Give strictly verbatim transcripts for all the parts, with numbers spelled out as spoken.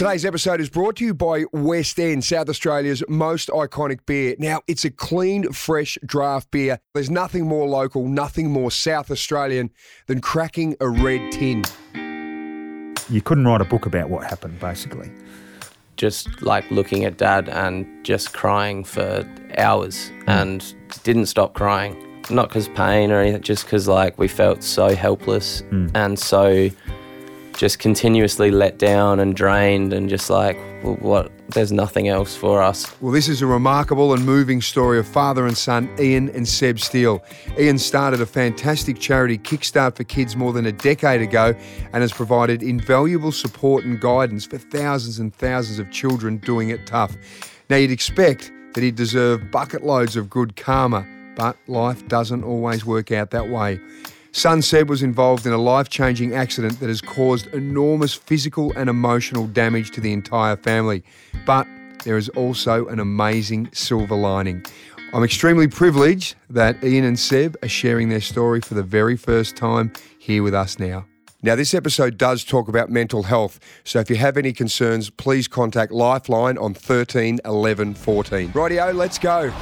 Today's episode is brought to you by West End, South Australia's most iconic beer. Now, it's a clean, fresh draft beer. There's nothing more local, nothing more South Australian than cracking a red tin. You couldn't write a book about what happened, basically. Just like looking at Dad and just crying for hours and didn't stop crying. Not because pain or anything, just because like we felt so helpless mm. and so just continuously let down and drained and just like, well, what? There's nothing else for us. Well, this is a remarkable and moving story of father and son, Ian and Seb Steel. Ian started a fantastic charity, Kickstart for Kids, more than a decade ago and has provided invaluable support and guidance for thousands and thousands of children doing it tough. Now, you'd expect that he'd deserve bucket loads of good karma, but life doesn't always work out that way. Son Seb was involved in a life-changing accident that has caused enormous physical and emotional damage to the entire family. But there is also an amazing silver lining. I'm extremely privileged that Ian and Seb are sharing their story for the very first time here with us now. Now, this episode does talk about mental health, so if you have any concerns, please contact Lifeline on thirteen eleven fourteen. Rightio, let's go.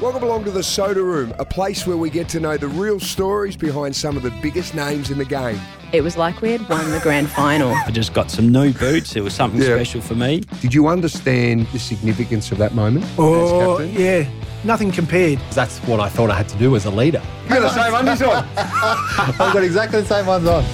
Welcome along to The Soda Room, a place where we get to know the real stories behind some of the biggest names in the game. It was like we had won the grand final. I just got some new boots. It was something yeah. special for me. Did you understand the significance of that moment? Oh, yeah. Nothing compared. That's what I thought I had to do as a leader. You got the same undies on. I've got exactly the same ones on.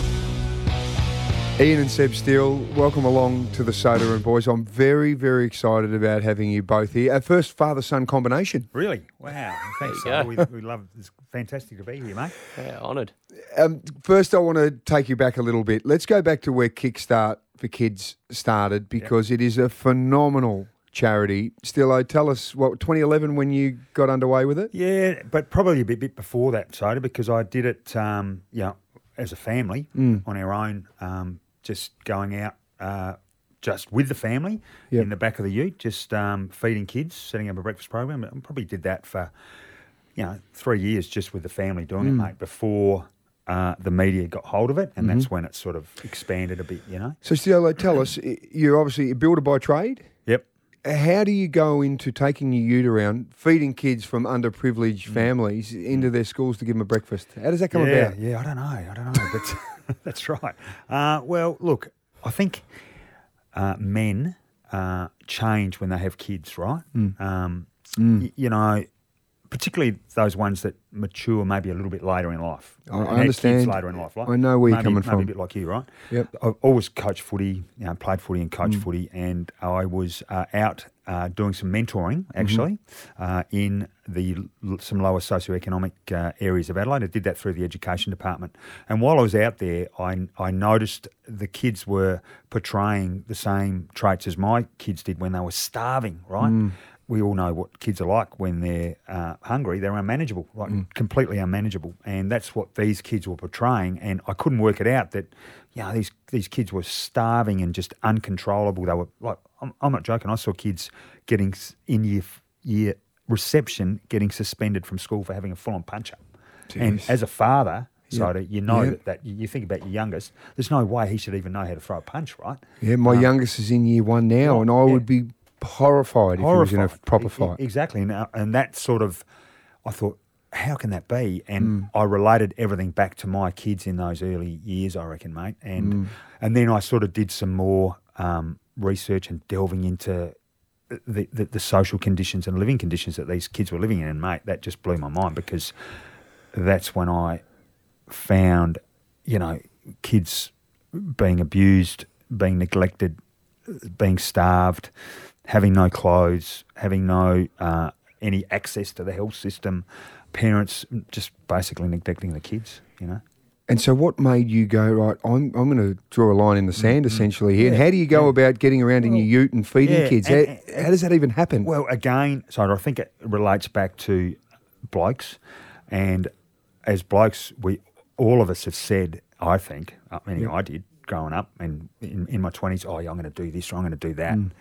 Ian and Seb Steel, welcome along to The Soda Room, boys. I'm very, very excited about having you both here. Our first father-son combination. Really? Wow. Thanks. So we, we love it. It's fantastic to be here, mate. Yeah, honoured. Um, first, I want to take you back a little bit. Let's go back to where Kickstart for Kids started, because yep. it is a phenomenal charity. Steelo, tell us, what, twenty eleven when you got underway with it? Yeah, but probably a bit, bit before that, Soda, because I did it um, you know, as a family mm. on our own. Um, just going out uh, just with the family yep. in the back of the ute, just um, feeding kids, setting up a breakfast program. I probably did that for, you know, three years just with the family doing mm. it, mate, before uh, the media got hold of it, and mm-hmm. that's when it sort of expanded a bit, you know. So, Steelo, tell us, you're obviously a builder by trade. Yep. How do you go into taking your ute around, feeding kids from underprivileged mm. families into their schools to give them a breakfast? How does that come yeah, about? Yeah, I don't know. I don't know. But... That's right. Uh, well, look, I think uh, men uh, change when they have kids, right? Mm. Um, mm. Y- you know, particularly those ones that mature maybe a little bit later in life. I, I understand. Kids later in life, right? I know where maybe, you're coming maybe from. Maybe a bit like you, right? Yep. I always coached footy, you know, played footy and coached mm. footy, and I was uh, out uh, doing some mentoring, actually, mm-hmm. uh, in the some lower socioeconomic uh, areas of Adelaide. I did that through the education department. And while I was out there, I, I noticed the kids were portraying the same traits as my kids did when they were starving, right? Mm. We all know what kids are like when they're uh, hungry. They're unmanageable, like mm. completely unmanageable. And that's what these kids were portraying. And I couldn't work it out that, you know, these, these kids were starving and just uncontrollable. They were like, I'm, I'm not joking. I saw kids getting in year, year reception, getting suspended from school for having a full-on punch-up. Jeez. And as a father... Soda, you know yeah. that, that you think about your youngest, there's no way he should even know how to throw a punch, right? Yeah, my um, youngest is in year one now, and I yeah. would be horrified, horrified if he was in a proper fight. Exactly, and, and that sort of, I thought, how can that be? And mm. I related everything back to my kids in those early years, I reckon, mate. And mm. and then I sort of did some more um, research and delving into the, the, the social conditions and living conditions that these kids were living in, and, mate, that just blew my mind, because that's when I... found, you know, kids being abused, being neglected, being starved, having no clothes, having no uh, any access to the health system, parents just basically neglecting the kids, you know. And so what made you go, right, I'm I'm going to draw a line in the sand mm-hmm. essentially here. Yeah. How do you go yeah. about getting around in your ute and feeding yeah. kids? And, how, and, how does that even happen? Well, again, so I think it relates back to blokes, and as blokes we all of us have said, I think, I mean, yep. I did growing up and in, in my twenties, oh, yeah, I'm going to do this or I'm going to do that. Mm.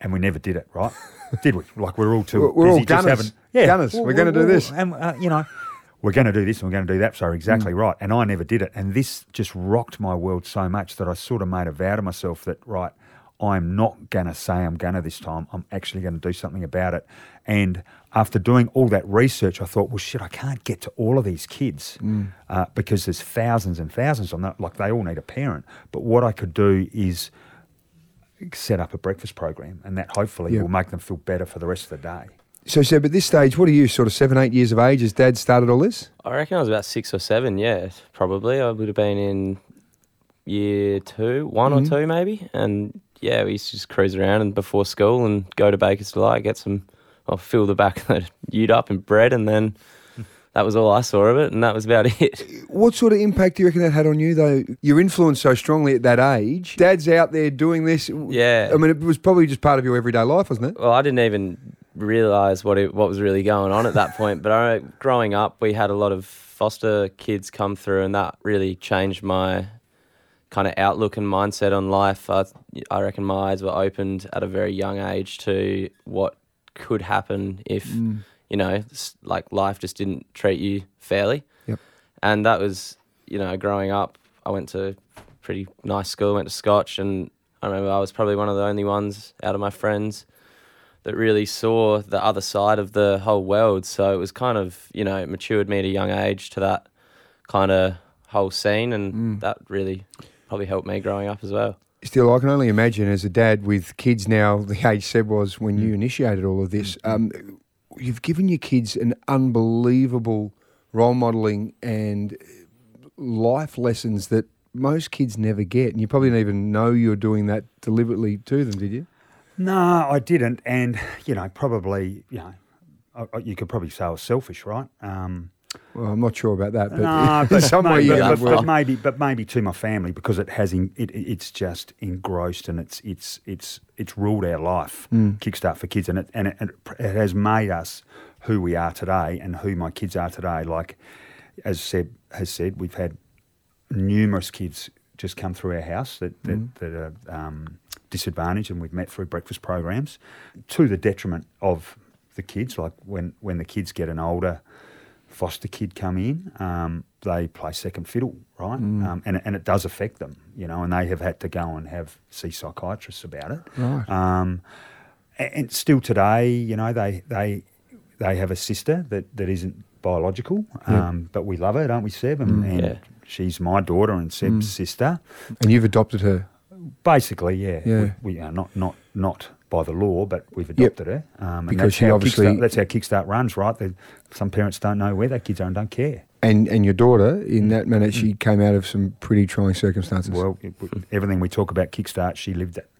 And we never did it, right? Did we? Like, we're all too we're busy all gunners. Just having... Yeah, gunners. We're, we're going to do this. And, uh, you know, we're going to do this and we're going to do that. So exactly mm. right. And I never did it. And this just rocked my world so much that I sort of made a vow to myself that, right, I'm not going to say I'm going to this time. I'm actually going to do something about it. And after doing all that research, I thought, well, shit, I can't get to all of these kids mm. uh, because there's thousands and thousands of them. Like, they all need a parent. But what I could do is set up a breakfast program, and that hopefully yeah. will make them feel better for the rest of the day. So, Seb, at this stage, what are you, sort of seven, eight years of age, as Dad started all this? I reckon I was about six or seven, yeah, probably. I would have been in year two, one mm-hmm. or two maybe. And, yeah, we used to just cruise around and before school and go to Baker's Delight, get some, well, fill the back of the ute up in bread, and then that was all I saw of it, and that was about it. What sort of impact do you reckon that had on you, though? You're influenced so strongly at that age. Dad's out there doing this. Yeah. I mean, it was probably just part of your everyday life, wasn't it? Well, I didn't even realise what it, what was really going on at that point. But I, growing up, we had a lot of foster kids come through, and that really changed my kind of outlook and mindset on life. I, I reckon my eyes were opened at a very young age to what could happen if, mm. you know, like life just didn't treat you fairly. Yep. And that was, you know, growing up, I went to pretty nice school, went to Scotch, and I remember I was probably one of the only ones out of my friends that really saw the other side of the whole world. So it was kind of, you know, it matured me at a young age to that kind of whole scene, and mm. that really probably helped me growing up as well. Still, I can only imagine as a dad with kids now, the age Seb was when mm. you initiated all of this, um, you've given your kids an unbelievable role modelling and life lessons that most kids never get, and you probably didn't even know you were doing that deliberately to them, did you? No, I didn't, and, you know, probably, you know, I, I, you could probably say I was selfish, right? Um, well, I'm not sure about that, but no, but, some maybe, way but, but, well. but maybe, but maybe to my family, because it has, in, it, it's just engrossed, and it's it's it's it's ruled our life. Mm. Kickstart for Kids, and it and it, and it has made us who we are today, and who my kids are today. Like, as Seb has said, we've had numerous kids just come through our house that that, mm. that are. Um, disadvantaged, and we've met through breakfast programs, to the detriment of the kids. Like when, when the kids get an older foster kid come in, um, they play second fiddle, right? Mm. Um, and and it does affect them, you know, and they have had to go and have see psychiatrists about it. Right. Um, and, and still today, you know, they they they have a sister that, that isn't biological, um, yeah. but we love her, don't we, Seb? And, mm, and yeah. she's my daughter and Seb's mm. sister. And you've adopted her. Basically, yeah, yeah. We, we are not, not not by the law, but we've adopted yep. her. Um, and because that's she how obviously that's how Kickstart runs, right? They're, some parents don't know where their kids are and don't care. And and your daughter, in that minute, she came out of some pretty trying circumstances. Well, it, everything we talk about Kickstart, she lived it.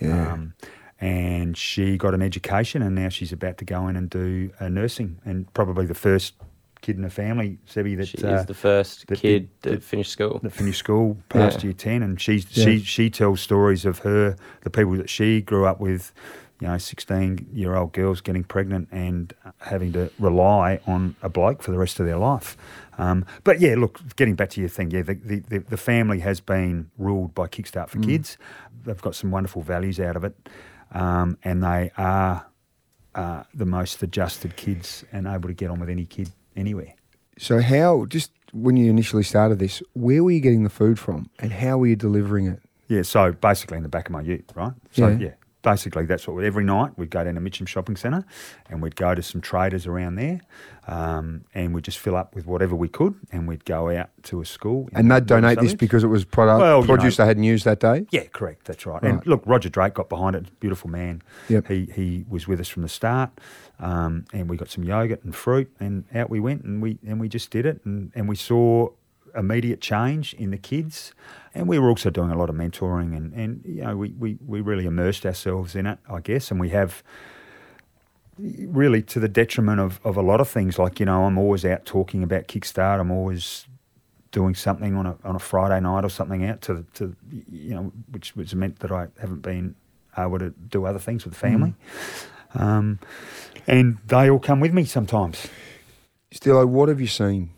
Yeah. Um, and she got an education, and now she's about to go in and do uh, nursing, and probably the first kid in the family, Sebby, that she is uh, the first that kid did, that, that finished school. That finished school, past yeah. year ten, and she's, yeah. she she tells stories of her, the people that she grew up with, you know, sixteen-year-old girls getting pregnant and having to rely on a bloke for the rest of their life. Um, but, yeah, look, getting back to your thing, yeah, the, the, the family has been ruled by Kickstart for mm. Kids. They've got some wonderful values out of it, um, and they are uh, the most adjusted kids and able to get on with any kid anywhere. So how, just when you initially started this, where were you getting the food from and how were you delivering it? Yeah, so basically in the back of my ute, right? So, yeah, yeah basically that's what we, every night we'd go down to Mitcham Shopping Centre and we'd go to some traders around there um, and we'd just fill up with whatever we could and we'd go out to a school. And they'd donate this because it was product, well, produce you know, they hadn't used that day? Yeah, correct, that's right. right. And look, Roger Drake got behind it, beautiful man. Yep. He, he was with us from the start. Um, and we got some yogurt and fruit and out we went and we and we just did it and, and we saw immediate change in the kids. And we were also doing a lot of mentoring and, and you know, we, we, we really immersed ourselves in it, I guess, and we have really to the detriment of, of a lot of things. Like, you know, I'm always out talking about Kickstart. I'm always doing something on a on a Friday night or something out to to you know, which was meant that I haven't been able to do other things with the family. Mm. Um, and they all come with me sometimes. Stillo, what have you seen?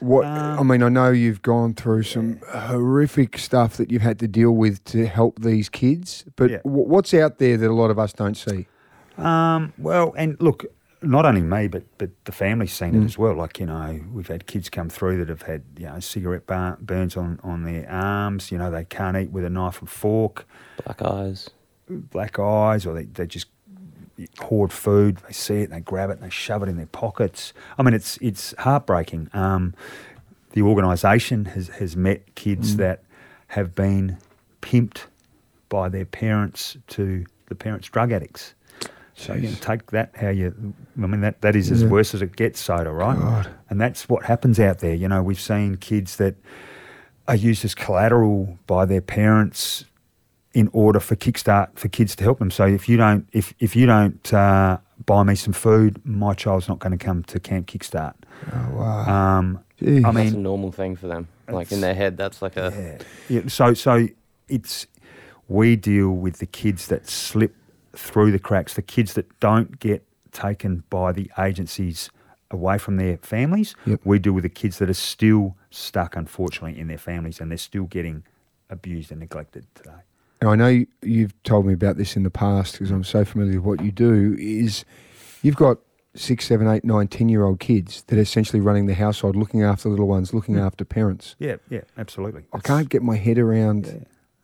What um, I mean, I know you've gone through some yeah. horrific stuff that you've had to deal with to help these kids, but yeah. w- what's out there that a lot of us don't see? Um, well, and look, not only me, but but the family's seen mm. it as well. Like, you know, we've had kids come through that have had, you know, cigarette bar- burns on, on their arms. You know, they can't eat with a knife and fork. Black eyes. Black eyes, or they, they just hoard food. They see it, they grab it, and they shove it in their pockets. I mean, it's it's heartbreaking. Um, the organisation has, has met kids mm. that have been pimped by their parents to the parents' drug addicts. So Jeez. You can take that how you – I mean, that, that is as yeah. worse as it gets, soda, right? God. And that's what happens out there. You know, we've seen kids that are used as collateral by their parents in order for Kickstart for Kids to help them. So if you don't if, – if you don't uh, buy me some food, my child's not going to come to Camp Kickstart. Oh, wow. Um, I mean, that's a normal thing for them. Like in their head, that's like a yeah. – yeah, So So it's – we deal with the kids that slip through the cracks, the kids that don't get taken by the agencies away from their families. Yep. We deal with the kids that are still stuck, unfortunately, in their families, and they're still getting abused and neglected today. Now, I know you've told me about this in the past because I'm so familiar with what you do, is you've got six, seven, eight, nine, ten-year-old kids that are essentially running the household, looking after little ones, looking yeah. after parents. Yeah, yeah, absolutely. I it's, can't get my head around... Yeah.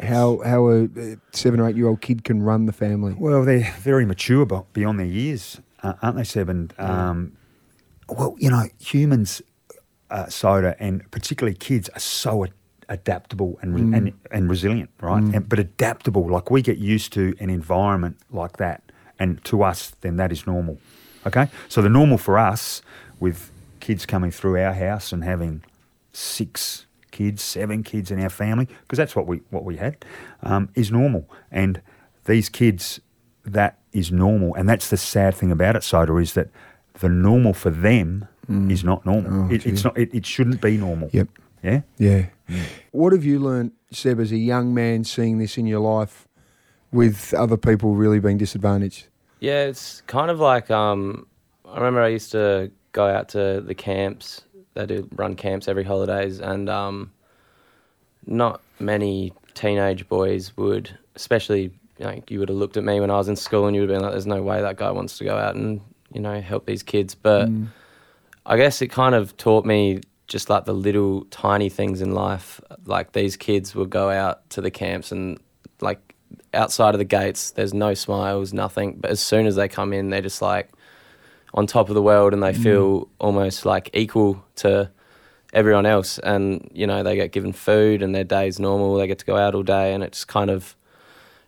How how a seven or eight year old kid can run the family? Well, they're very mature beyond their years, aren't they, Seb? And um, well, you know, humans, uh, soda, and particularly kids are so ad- adaptable and, re- mm. and and resilient, right? Mm. And, but adaptable, like we get used to an environment like that, and to us, then that is normal. Okay, so the normal for us with kids coming through our house and having six. kids, seven kids in our family, because that's what we what we had, um, is normal. And these kids, that is normal. And that's the sad thing about it, soda, is that the normal for them mm. is not normal. Oh, it, it's not. It, it shouldn't be normal. Yep. Yeah? Yeah. Yeah. What have you learned, Seb, as a young man seeing this in your life with other people really being disadvantaged? Yeah, it's kind of like um, I remember I used to go out to the camps. They do run camps every holidays, and um, not many teenage boys would, especially, you know, you would have looked at me when I was in school and you would have been like, there's no way that guy wants to go out and, you know, help these kids. But mm. I guess it kind of taught me just like the little tiny things in life. Like these kids would go out to the camps and like outside of the gates, there's no smiles, nothing. But as soon as they come in, they're just like, on top of the world, and they feel mm. almost like equal to everyone else. And, you know, they get given food and their day's normal. They get to go out all day, and it's kind of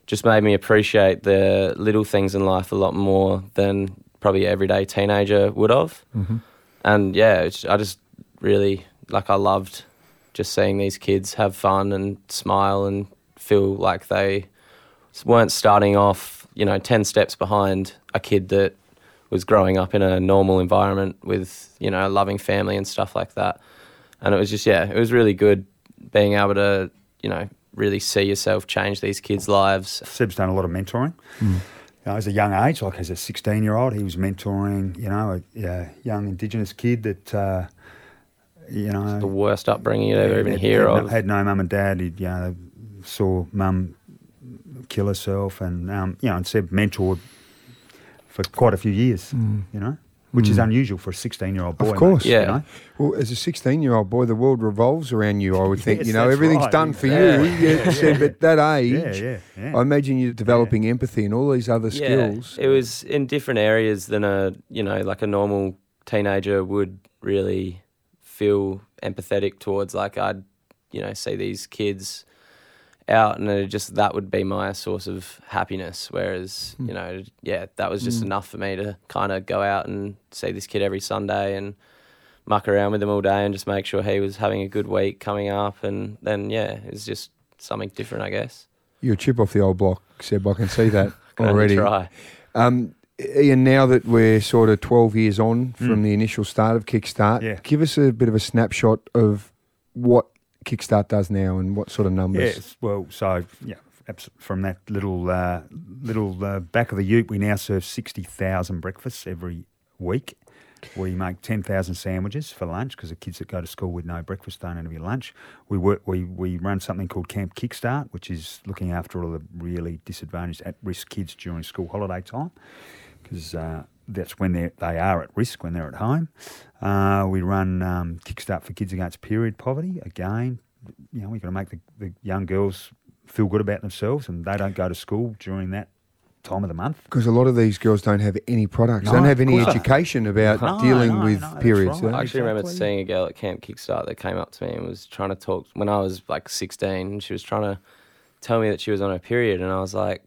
just made me appreciate the little things in life a lot more than probably everyday teenager would have. Mm-hmm. And, yeah, it's, I just really, like, I loved just seeing these kids have fun and smile and feel like they weren't starting off, you know, ten steps behind a kid that was growing up in a normal environment with, you know, a loving family and stuff like that. And it was just, yeah, it was really good being able to, you know, really see yourself change these kids' lives. Seb's done a lot of mentoring. Mm. You know, as a young age, like as a sixteen-year-old, he was mentoring, you know, a, a young Indigenous kid that, uh, you know... It's the worst upbringing you'd ever had, even hear had, of. Had no mum and dad. He, you know, saw mum kill herself and, um, you know, and Seb mentored for quite a few years, mm. you know, which mm. is unusual for a sixteen-year-old boy. Of course. Mate, yeah. You know? Well, as a sixteen-year-old boy, the world revolves around you, I would think. Yes, you know, everything's right. done for yeah. you. Yeah, yeah, yeah, yeah. At that age, yeah, yeah, yeah. I imagine you're developing yeah. empathy and all these other skills. Yeah. It was in different areas than a, you know, like a normal teenager would really feel empathetic towards. Like I'd, you know, see these kids out, and it just that would be my source of happiness, whereas mm. you know yeah that was just mm. enough for me to kind of go out and see this kid every Sunday and muck around with him all day and just make sure he was having a good week coming up. And then yeah it's just something different, I guess. You're a chip off the old block, Seb, I can see that. can already try. um Ian, now that we're sort of twelve years on from mm. the initial start of Kickstart, yeah. give us a bit of a snapshot of what Kickstart does now and what sort of numbers? Yes, well, so yeah, from that little uh, little uh, back of the ute, we now serve sixty thousand breakfasts every week. We make ten thousand sandwiches for lunch because the kids that go to school with no breakfast don't have any lunch. We work, we we run something called Camp Kickstart, which is looking after all the really disadvantaged, at-risk kids during school holiday time, because uh, that's when they they are at risk, when they're at home. Uh, we run um, Kickstart for Kids Against Period Poverty. Again, you know, we've got to make the, the young girls feel good about themselves and they don't go to school during that time of the month. Because a lot of these girls don't have any products, no, don't have any education about no, dealing no, with no, periods. Right. I actually exactly. remember seeing a girl at Camp Kickstart that came up to me and was trying to talk, when I was like sixteen, and she was trying to tell me that she was on her period, and I was like,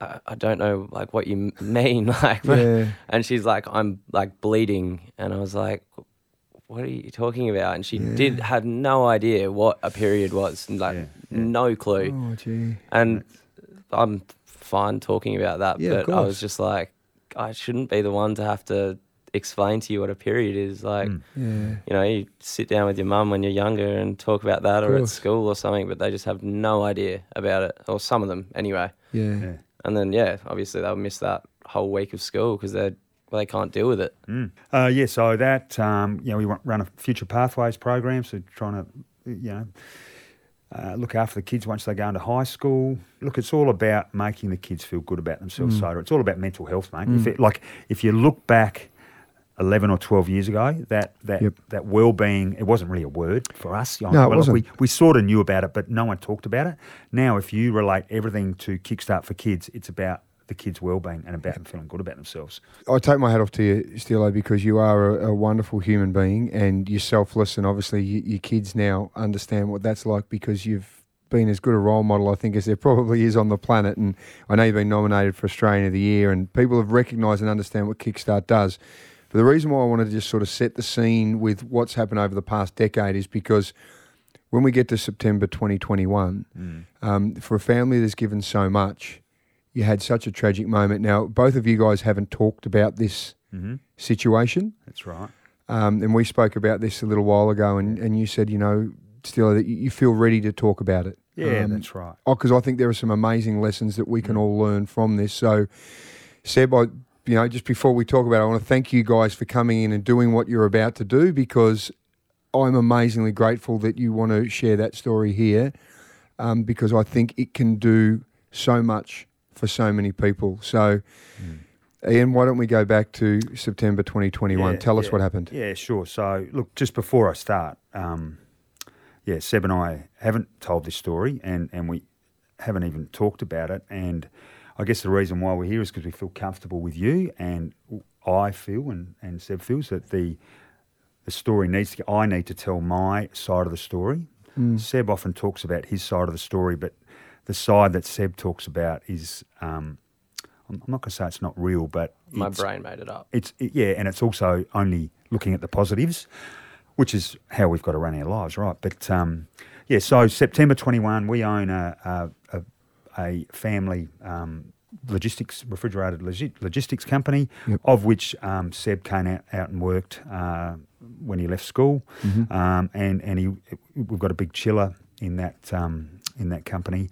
I, I don't know like what you mean. like, yeah. And she's like, I'm like bleeding, and I was like, what are you talking about? And she yeah. did had no idea what a period was, like yeah. Yeah. no clue. Oh, gee. And That's... I'm... fine talking about that, yeah, but I was just like, I shouldn't be the one to have to explain to you what a period is. Like, mm. yeah. you know, you sit down with your mum when you're younger and talk about that, or at school or something, but they just have no idea about it, or some of them anyway. Yeah. yeah. And then, yeah, obviously they'll miss that whole week of school because they're Well, they can't deal with it. Mm. Uh, yeah, so that, um, you know, we run a Future Pathways program, so trying to, you know, Uh, look after the kids once they go into high school. Look, it's all about making the kids feel good about themselves. Mm. So it's all about mental health, mate. Mm. If it, like if you look back eleven or twelve years ago, that that, yep. that well-being, it wasn't really a word for us. No, well, it wasn't. Look, we, we sort of knew about it, but no one talked about it. Now, if you relate everything to Kickstart for Kids, it's about the kids' well-being and about them feeling good about themselves. I take my hat off to you, Steelo, because you are a, a wonderful human being and you're selfless, and obviously you, your kids now understand what that's like because you've been as good a role model, I think, as there probably is on the planet. And I know you've been nominated for Australian of the Year and people have recognised and understand what Kickstart does. But the reason why I wanted to just sort of set the scene with what's happened over the past decade is because when we get to September twenty twenty-one, mm. um, for a family that's given so much, you had such a tragic moment. Now, both of you guys haven't talked about this mm-hmm. situation. That's right. Um, and we spoke about this a little while ago, and, and you said, you know, Steelo, that you feel ready to talk about it. Yeah, um, that's right. Oh, because I think there are some amazing lessons that we can all learn from this. So, Seb, I, you know, just before we talk about it, I want to thank you guys for coming in and doing what you're about to do, because I'm amazingly grateful that you want to share that story here, um, because I think it can do so much for so many people. So, mm. Ian, why don't we go back to September twenty twenty-one? Yeah, Tell us yeah, what happened. Yeah, sure. So, look, just before I start, um, yeah, Seb and I haven't told this story and, and we haven't even talked about it. And I guess the reason why we're here is because we feel comfortable with you, and I feel and, and Seb feels that the the story needs to – I need to tell my side of the story. Mm. Seb often talks about his side of the story, but the side that Seb talks about is, um, I'm not going to say it's not real, but... My brain made it up. It's it, yeah, and it's also only looking at the positives, which is how we've got to run our lives, right? But, um, yeah, so September twenty-first, we own a a, a, a family um, logistics, refrigerated logi- logistics company, yep. of which um, Seb came out, out and worked uh, when he left school, mm-hmm. um, and, and he we've got a big chiller in that... Um, in that company,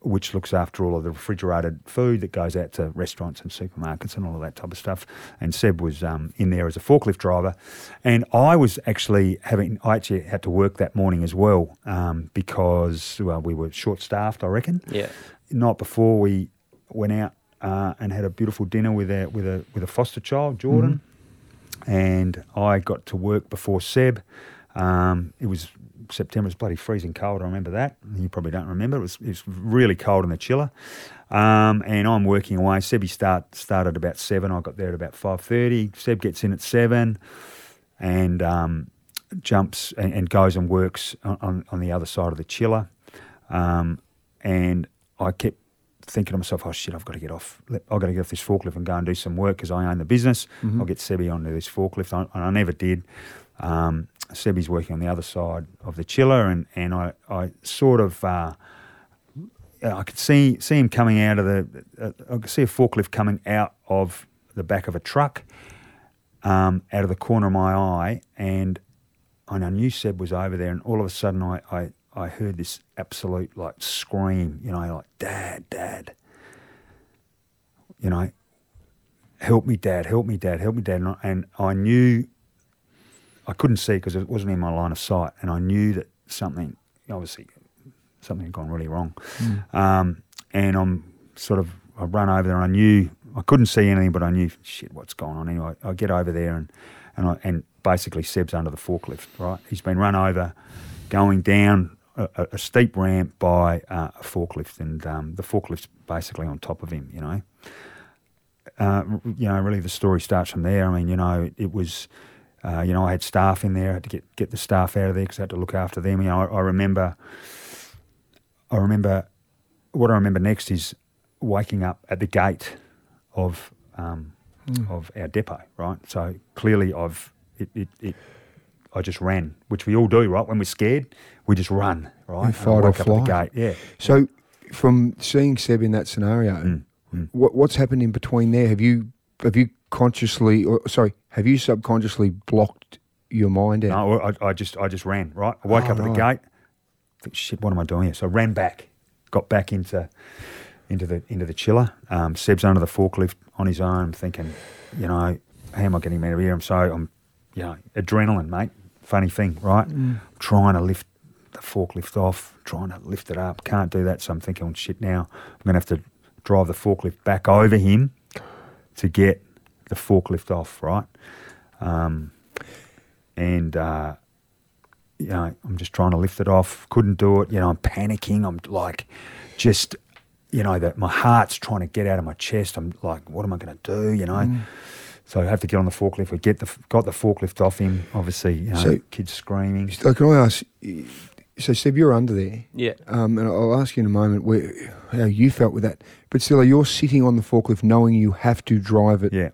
which looks after all of the refrigerated food that goes out to restaurants and supermarkets and all of that type of stuff. And Seb was um, in there as a forklift driver. And I was actually having, I actually had to work that morning as well um, because, well, we were short-staffed, I reckon. Yeah. The night before, we went out uh, and had a beautiful dinner with a, with a, with a foster child, Jordan. Mm-hmm. And I got to work before Seb. Um, it was... September was bloody freezing cold, I remember that. You probably don't remember. It was, it was really cold in the chiller. Um, and I'm working away. Sebby start, started about seven. I got there at about five thirty. Seb gets in at seven and um, jumps and, and goes and works on, on, on the other side of the chiller. Um, and I kept thinking to myself, oh, shit, I've got to get off. I've got to get off this forklift and go and do some work because I own the business. Mm-hmm. I'll get Sebby onto this forklift. I, and I never did. Um, Sebby's working on the other side of the chiller, and, and I, I sort of uh, I could see see him coming out of the uh, I could see a forklift coming out of the back of a truck um, out of the corner of my eye, and, and I knew Seb was over there, and all of a sudden I, I, I heard this absolute like scream, you know, like dad dad you know help me dad help me dad help me dad and I, and I knew I couldn't see because it wasn't in my line of sight, and I knew that something, obviously, something had gone really wrong. Mm. Um, and I'm sort of I run over there and I knew, I couldn't see anything, but I knew, shit, what's going on? Anyway, I get over there and and, I, and basically Seb's under the forklift, right? He's been run over, going down a, a steep ramp by uh, a forklift, and um, the forklift's basically on top of him, you know. Uh, you know, really the story starts from there. I mean, you know, it was, uh, you know, I had staff in there. I had to get, get the staff out of there because I had to look after them. You know, I, I remember, I remember, what I remember next is waking up at the gate of um, mm. of our depot, right? So clearly I've, it, it, it, I just ran, which we all do, right? When we're scared, we just run, right? And fight or flight. At the gate. Yeah. So yeah. From seeing Seb in that scenario, mm. Mm. What, what's happened in between there? Have you have you consciously, or sorry, have you subconsciously blocked your mind out? No, I, I just I just ran. Right, I woke oh, up at right. the gate. Think, shit, what am I doing here? So I ran back, got back into into the into the chiller. Um, Seb's under the forklift on his own, thinking, you know, how am I getting out of here? I'm so I'm, you know, adrenaline, mate. Funny thing, right? Mm. Trying to lift the forklift off, trying to lift it up, can't do that. So I'm thinking, oh, shit, now I'm gonna have to drive the forklift back over him to get the forklift off, right? Um, and, uh, you know, I'm just trying to lift it off. Couldn't do it. You know, I'm panicking. I'm like just, you know, that my heart's trying to get out of my chest. I'm like, what am I going to do, you know? Mm. So I have to get on the forklift. We get the got the forklift off him, obviously, you know, so, kids screaming. So can I ask, so Seb, you're under there. Yeah. Um, and I'll ask you in a moment where, how you felt with that. But Stella, you're sitting on the forklift knowing you have to drive it. Yeah.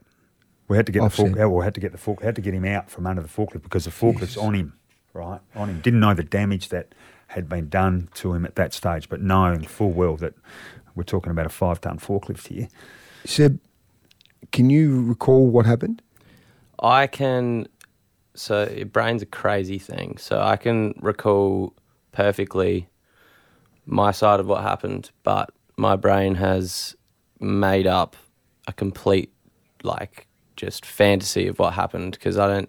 We had to get offset. the forklift. We had to get the fork, had to get him out from under the forklift because the forklift's Jeez. on him, right? On him. Didn't know the damage that had been done to him at that stage, but knowing full well that we're talking about a five-ton forklift here. Seb, can you recall what happened? I can. So your brain's a crazy thing. So I can recall perfectly my side of what happened, but my brain has made up a complete, like, just fantasy of what happened because I don't,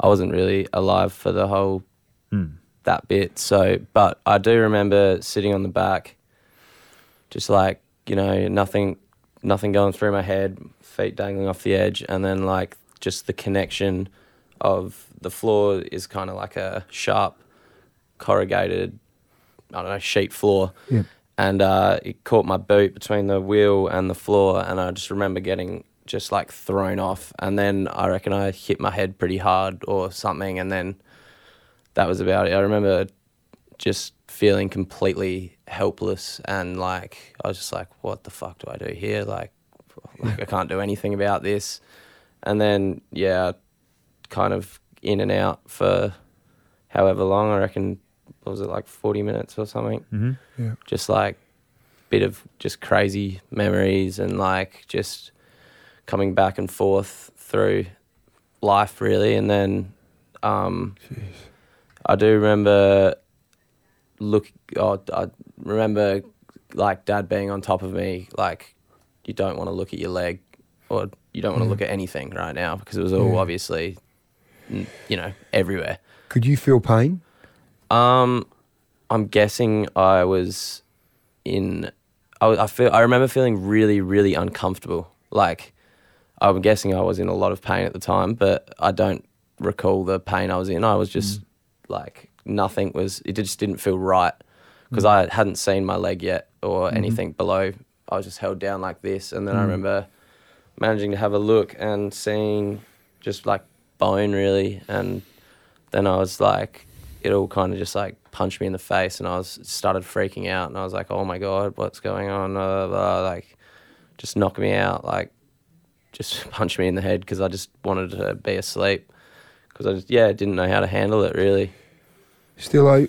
I wasn't really alive for the whole mm. that bit. So, but I do remember sitting on the back, just like, you know, nothing, nothing going through my head, feet dangling off the edge, and then like just the connection of the floor is kind of like a sharp, corrugated, I don't know, sheet floor. Yeah. And uh, it caught my boot between the wheel and the floor, and I just remember getting just like thrown off. And then I reckon I hit my head pretty hard or something, and then that was about it. I remember just feeling completely helpless and like I was just like, what the fuck do I do here? Like, like I can't do anything about this. And then, yeah, kind of in and out for however long, I reckon. What was it, like forty minutes or something? Mm-hmm. Yeah. Just like bit of just crazy memories and like just coming back and forth through life really. And then um, Jeez. I do remember look. Oh, I remember like Dad being on top of me, like you don't want to look at your leg or you don't want to yeah. look at anything right now because it was all yeah. obviously, you know, everywhere. Could you feel pain? Um, I'm guessing I was in. I, I feel. I remember feeling really, really uncomfortable. Like, I'm guessing I was in a lot of pain at the time, but I don't recall the pain I was in. I was just mm. like nothing was. It just didn't feel right because mm. I hadn't seen my leg yet or mm-hmm. anything below. I was just held down like this, and then mm. I remember managing to have a look and seeing just like bone really, and then I was like. It all kind of just like punched me in the face, and I was started freaking out, and I was like, "Oh my god, what's going on?" Blah, blah, blah. Like, just knock me out, like, just punch me in the head because I just wanted to be asleep because I just yeah didn't know how to handle it really. Stillo,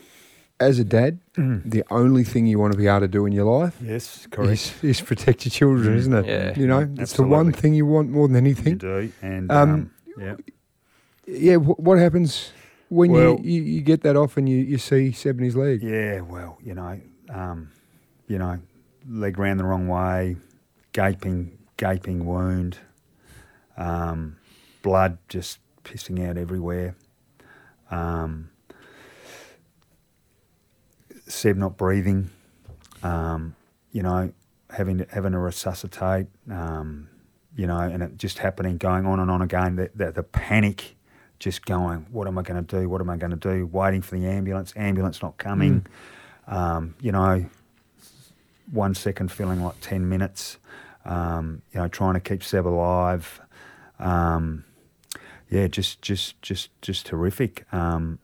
as a dad, mm. the only thing you want to be able to do in your life, yes, correct, is, is protect your children, mm. isn't it? Yeah, you know, absolutely. It's the one thing you want more than anything. You do, and um, um, yeah, yeah. W- what happens? When well, you, you, you get that off and you, you see Seb in his leg. Yeah, well, you know, um, you know, leg ran the wrong way, gaping, gaping wound, um, blood just pissing out everywhere. Um, Seb not breathing. Um, you know, having to, having to resuscitate, um, you know, and it just happening, going on and on again, the, the, the panic just going, what am I going to do, what am I going to do, waiting for the ambulance, ambulance not coming, mm. um, you know, one second feeling like ten minutes, um, you know, trying to keep Seb alive. Um, yeah, just just, just, just terrific. Um,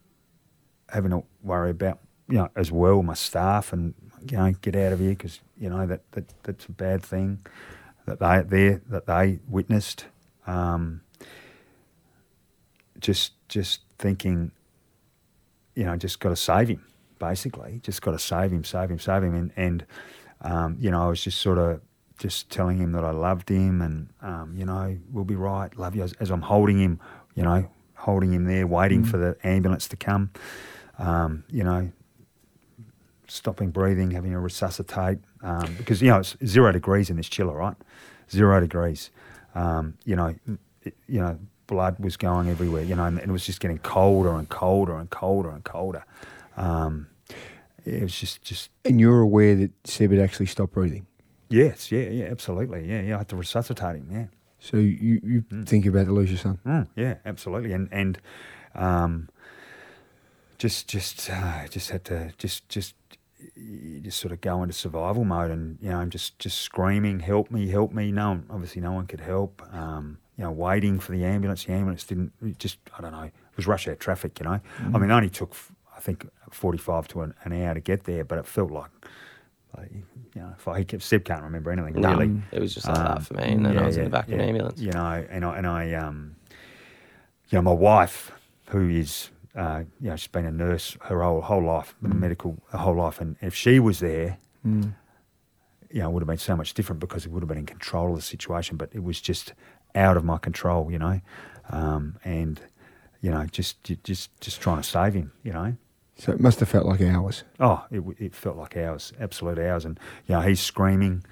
having to worry about, you know, as well my staff and, you know, get out of here because, you know, that, that that's a bad thing that they there that they witnessed. Um, just just thinking, you know, just got to save him, basically. Just got to save him, save him, save him. And, and um, you know, I was just sort of just telling him that I loved him and, um, you know, we'll be right, love you. As, as I'm holding him, you know, holding him there, waiting mm. for the ambulance to come, um, you know, stopping breathing, having to resuscitate, um, because, you know, it's zero degrees in this chiller, right? Zero degrees. Um, you know, it, you know, blood was going everywhere, you know, and, and it was just getting colder and colder and colder and colder. Um, it was just, just... And you're aware that Seb had actually stopped breathing? Yes, yeah, yeah, absolutely, yeah, yeah. I had to resuscitate him, yeah. So you, you mm. think about to lose your son? Mm, yeah, absolutely, and and um, just just uh, just had to just just just sort of go into survival mode, and you know, I'm just, just screaming, help me, help me. No, one, obviously, no one could help. Um, you know, waiting for the ambulance. The ambulance didn't. Just I don't know. It was rush hour traffic. You know, mm. I mean, it only took I think forty-five to an, an hour to get there, but it felt like. Like, you know, if I if Seb can't remember anything, no, really. It was just like um, that for me, and then yeah, I was yeah, in the back yeah. of an ambulance. You know, and I, and I um, you know, my wife, who is, uh, you know, she's been a nurse her whole whole life, mm. medical her whole life, and if she was there, mm. you know, it would have been so much different because it would have been in control of the situation. But it was just out of my control, you know, um, and you know, just just just trying to save him, you know. So it must have felt like hours. Oh, it it felt like hours, absolute hours. And, you know, he's screaming,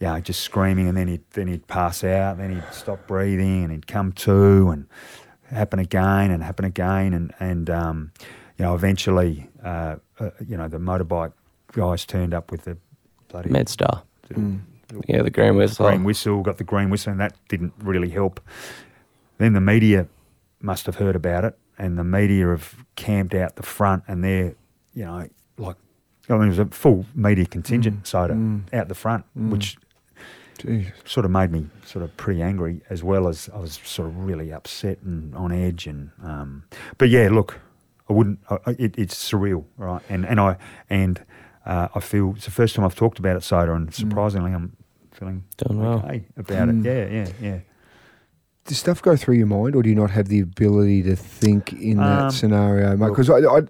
you know, just screaming, and then he'd, then he'd pass out, then he'd stop breathing, and he'd come to, and happen again and happen again. And, and um, you know, eventually, uh, uh, you know, the motorbike guys turned up with the bloody... MedStar. The, mm. the, yeah, the green whistle. Green whistle, got the green whistle, and that didn't really help. Then the media must have heard about it. And the media have camped out the front, and they're, you know, like, I mean, it was a full media contingent, mm, so mm, out the front, mm, which geez. sort of made me sort of pretty angry, as well as I was sort of really upset and on edge. And um, but yeah, look, I wouldn't. I, it, it's surreal, right? And and I and uh, I feel it's the first time I've talked about it, Soda, and surprisingly, mm. I'm feeling Done okay well. about mm. it. Yeah, yeah, yeah. Does stuff go through your mind, or do you not have the ability to think in um, that scenario? Because I, I,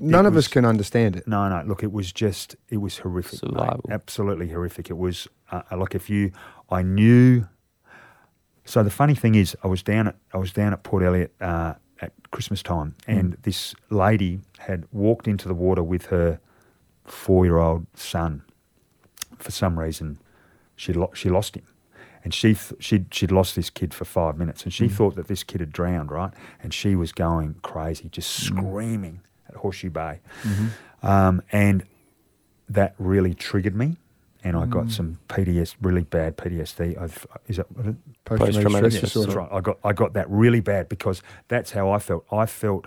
none it of was, us can understand it. No, no. Look, it was just, it was horrific. Survival. Mate. Absolutely horrific. It was, uh, like if you, I knew. So the funny thing is, I was down at, I was down at Port Elliot uh, at Christmas time, and mm. this lady had walked into the water with her four-year-old son. For some reason, she lo- she lost him. And she th- she'd, she'd lost this kid for five minutes, and she mm. thought that this kid had drowned, right? And she was going crazy, just mm. screaming at Horseshoe Bay. Mm-hmm. Um, and that really triggered me, and I mm. got some P T S D, really bad P T S D. I've, is that what it? Post-traumatic stress disorder. That's right. I got, I got that really bad because that's how I felt. I felt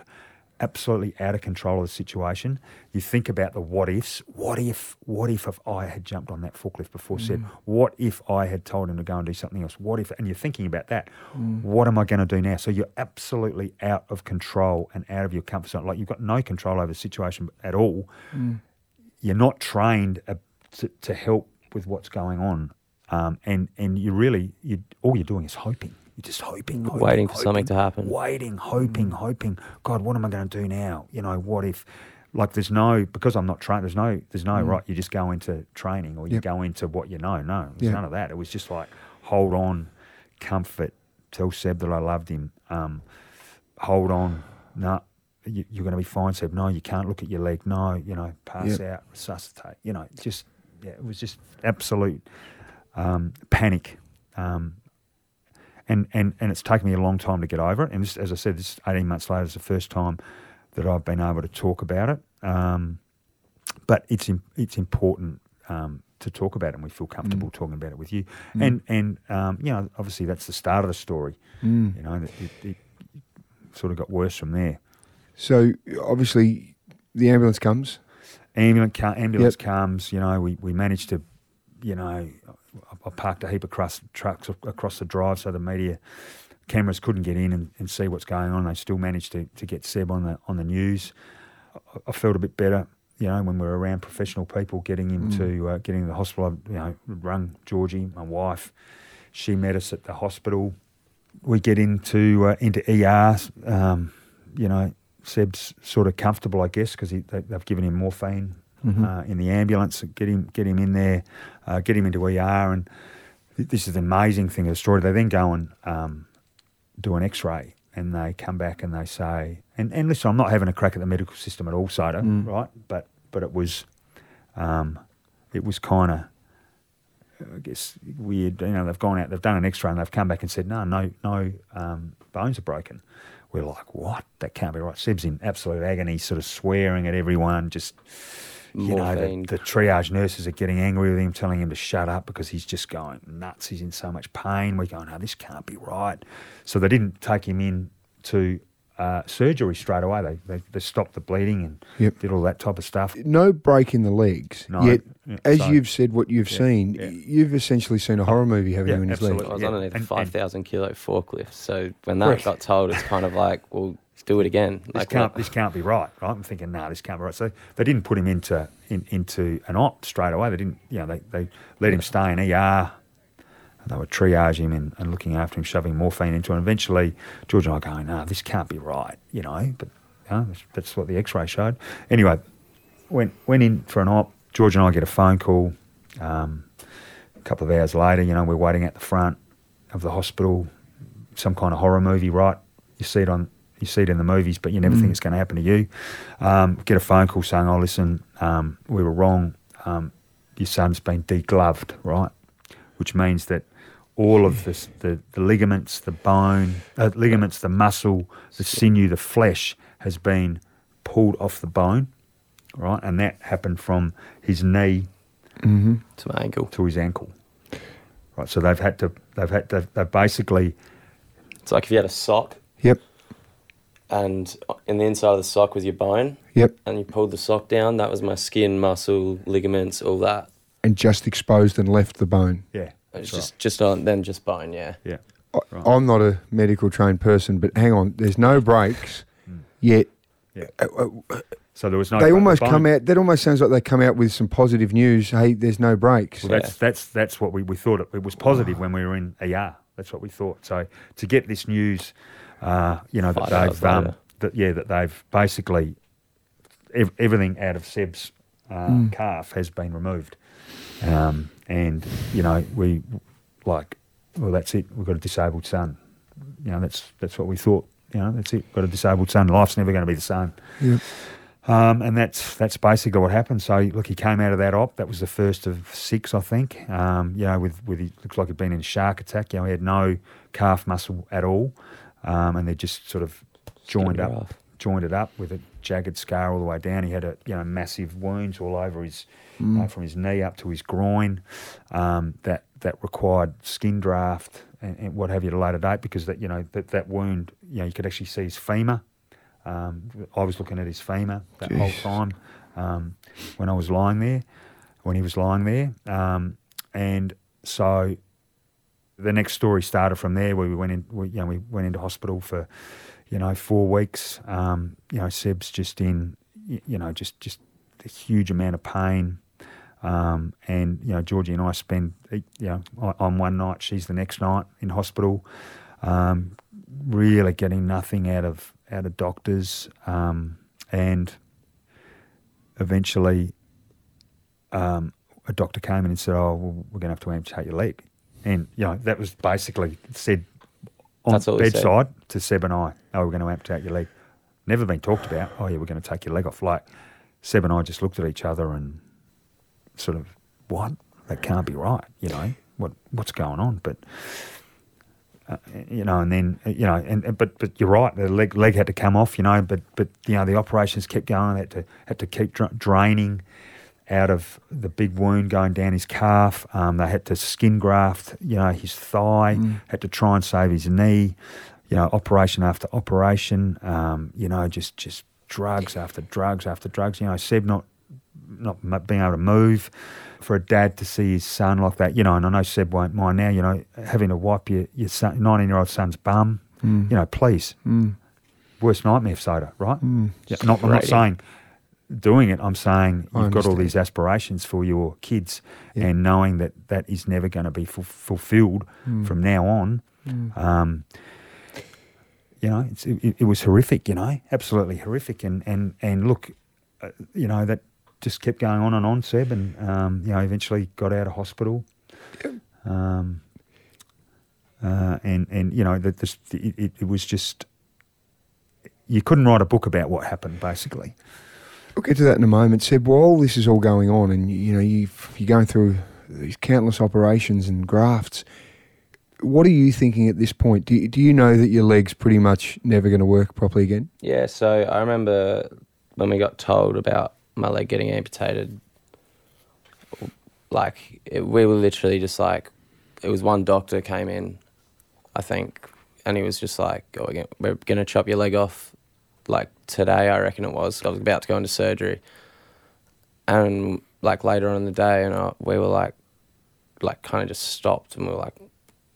absolutely out of control of the situation. You think about the what ifs. What if, what if, if I had jumped on that forklift before mm. Seb? What if I had told him to go and do something else? What if, and you're thinking about that. Mm. What am I going to do now? So you're absolutely out of control and out of your comfort zone. Like you've got no control over the situation at all. Mm. You're not trained uh, to, to help with what's going on. Um, and, and you really, you all you're doing is hoping. You're just hoping, hoping waiting for hoping, something to happen. Waiting, hoping, mm. hoping. God, what am I going to do now? You know, what if? Like, there's no because I'm not trained. There's no, there's no mm. right. You just go into training, or you yep. go into what you know. No, there's yep. none of that. It was just like, hold on, comfort. Tell Seb that I loved him. Um, hold on. No, nah, you, you're going to be fine, Seb. No, you can't look at your leg. No, you know, pass yep. out, resuscitate. You know, just yeah, it was just absolute um, panic. Um, And, and and it's taken me a long time to get over it. And this, as I said, this eighteen months later is the first time that I've been able to talk about it. Um, but it's it's important um, to talk about it, and we feel comfortable mm. talking about it with you. Mm. And, and um, you know, obviously that's the start of the story. Mm. You know, it, it, it sort of got worse from there. So obviously the ambulance comes. Ambulance, ambulance yep. comes, you know, we, we managed to, you know, I parked a heap of cross, trucks across the drive so the media cameras couldn't get in and, and see what's going on. They still managed to, to get Seb on the on the news. I, I felt a bit better, you know, when we were around professional people getting into mm. uh, getting to the hospital. I, you know, rung Georgie, my wife. She met us at the hospital. We get into uh, into E R. Um, you know, Seb's sort of comfortable, I guess, because they, they've given him morphine. Mm-hmm. Uh, in the ambulance, get him, get him in there, uh, get him into E R, and th- this is the amazing thing of the story. They then go and um, do an X-ray, and they come back and they say, and, and listen, I'm not having a crack at the medical system at all, Soda, mm. right? But but it was, um, it was kind of, I guess, weird. You know, they've gone out, they've done an X-ray, and they've come back and said, no, no, no, um, bones are broken. We're like, what? That can't be right. Seb's in absolute agony, sort of swearing at everyone, just. You know, the, the triage nurses are getting angry with him, telling him to shut up because he's just going nuts. He's in so much pain. We're going, no, this can't be right. So they didn't take him in to uh, surgery straight away. They, they they stopped the bleeding and yep. did all that type of stuff. No break in the legs. No, yet, yeah, as so, you've said, what you've yeah, seen, yeah. you've essentially seen a horror movie, haven't yeah, you, in his legs? I was yeah. underneath a five thousand kilo forklift. So when that right. got told, it's kind of like, well, do it again. This like, can't. Well, this can't be right. Right? I'm thinking, no, nah, this can't be right. So they didn't put him into in, into an op straight away. They didn't. You know, they, they let him stay in E R. And they were triaging him and, and looking after him, shoving morphine into him. And eventually, George and I going, no, nah, this can't be right. You know, but you know, that's, that's what the X-ray showed. Anyway, went went in for an op. George and I get a phone call. Um, a couple of hours later, you know, we're waiting at the front of the hospital. Some kind of horror movie, right? You see it on. You see it in the movies, but you never mm. think it's going to happen to you. Um, get a phone call saying, oh, listen, um, we were wrong. Um, your son's been degloved, right? Which means that all of this, the, the ligaments, the bone, uh, ligaments, the muscle, the sinew, the flesh has been pulled off the bone, right? And that happened from his knee mm-hmm. to my ankle to his ankle, right? So they've had to, they've had, to, they've basically. It's like if you had a sock. Yep. And in the inside of the sock was your bone. Yep. And you pulled the sock down. That was my skin, muscle, ligaments, all that. And just exposed and left the bone. Yeah. It's just, right. just on, then just bone, yeah. Yeah. I, right. I'm not a medical trained person, but hang on, there's no breaks mm. yet. Yeah. Uh, uh, so there was no. They almost the come out. That almost sounds like they come out with some positive news. Hey, there's no breaks. Well, that's yeah. that's that's what we, we thought it, it was positive oh. when we were in E R. That's what we thought. So to get this news. Uh, you know, that they've, um, that, yeah, that they've basically, ev- everything out of Seb's uh, mm. calf has been removed. Um, and, you know, we, like, well, that's it. We've got a disabled son. You know, that's that's what we thought. You know, that's it. Got a disabled son. Life's never going to be the same. Yep. Um, and that's that's basically what happened. So, look, he came out of that op. That was the first of six, I think. Um, you know, with, with he looks like he'd been in a shark attack. You know, he had no calf muscle at all. Um, and they just sort of joined up, off. joined it up with a jagged scar all the way down. He had a you know massive wounds all over his, mm. you know, from his knee up to his groin, um, that that required skin draft and, and what have you at a later date because that you know that, that wound you know you could actually see his femur. Um, I was looking at his femur that Jeez. whole time um, when I was lying there, when he was lying there, um, and so. The next story started from there, where we went in. We, you know, we went into hospital for, you know, four weeks. Um, you know, Seb's just in, you know, just just a huge amount of pain. Um, and you know, Georgie and I spend, you know, I'm one night, she's the next night in hospital. Um, really getting nothing out of out of doctors, um, and eventually, um, a doctor came in and said, "Oh, well, we're going to have to amputate your leg." And, you know, that was basically said on the bedside said. to Seb and I, oh, we're going to amputate your leg. Never been talked about, oh, yeah, we're going to take your leg off. Like, Seb and I just looked at each other and sort of, what? That can't be right, you know, what what's going on? But, uh, you know, and then, you know, and, and but but you're right, the leg leg had to come off, you know, but, but you know, the operations kept going, had to, had to keep dra- draining. out of the big wound going down his calf. Um, they had to skin graft, you know, his thigh, mm. had to try and save his knee, you know, operation after operation, um, you know, just just drugs after drugs after drugs. You know, Seb not, not being able to move. For a dad to see his son like that, you know, and I know Seb won't mind now, you know, having to wipe your, your son, nineteen-year-old son's bum, mm. you know, please. Mm. Worst nightmare of soda, right? Mm. Yep. Not, I'm not saying... doing it, I'm saying you've got all these aspirations for your kids, yeah. and knowing that that is never going to be ful- fulfilled mm. from now on, mm. um, you know, it's, it, it was horrific, you know, absolutely horrific. And and, and look, uh, you know, that just kept going on and on, Seb, and, um, you know, eventually got out of hospital. Um, uh, and, and, you know, the, the, it, it, it was just, you couldn't write a book about what happened, basically. We'll get to that in a moment. Seb, while this is all going on and, you know, you've, you're going through these countless operations and grafts, what are you thinking at this point? Do you, do you know that your leg's pretty much never going to work properly again? Yeah, so I remember when we got told about my leg getting amputated, like, it, we were literally just like, it was one doctor came in, I think, and he was just like, oh, we're going to chop your leg off. Like today, I reckon it was. I was about to go into surgery, and like later on in the day, and I, we were like, like kind of just stopped, and we were like,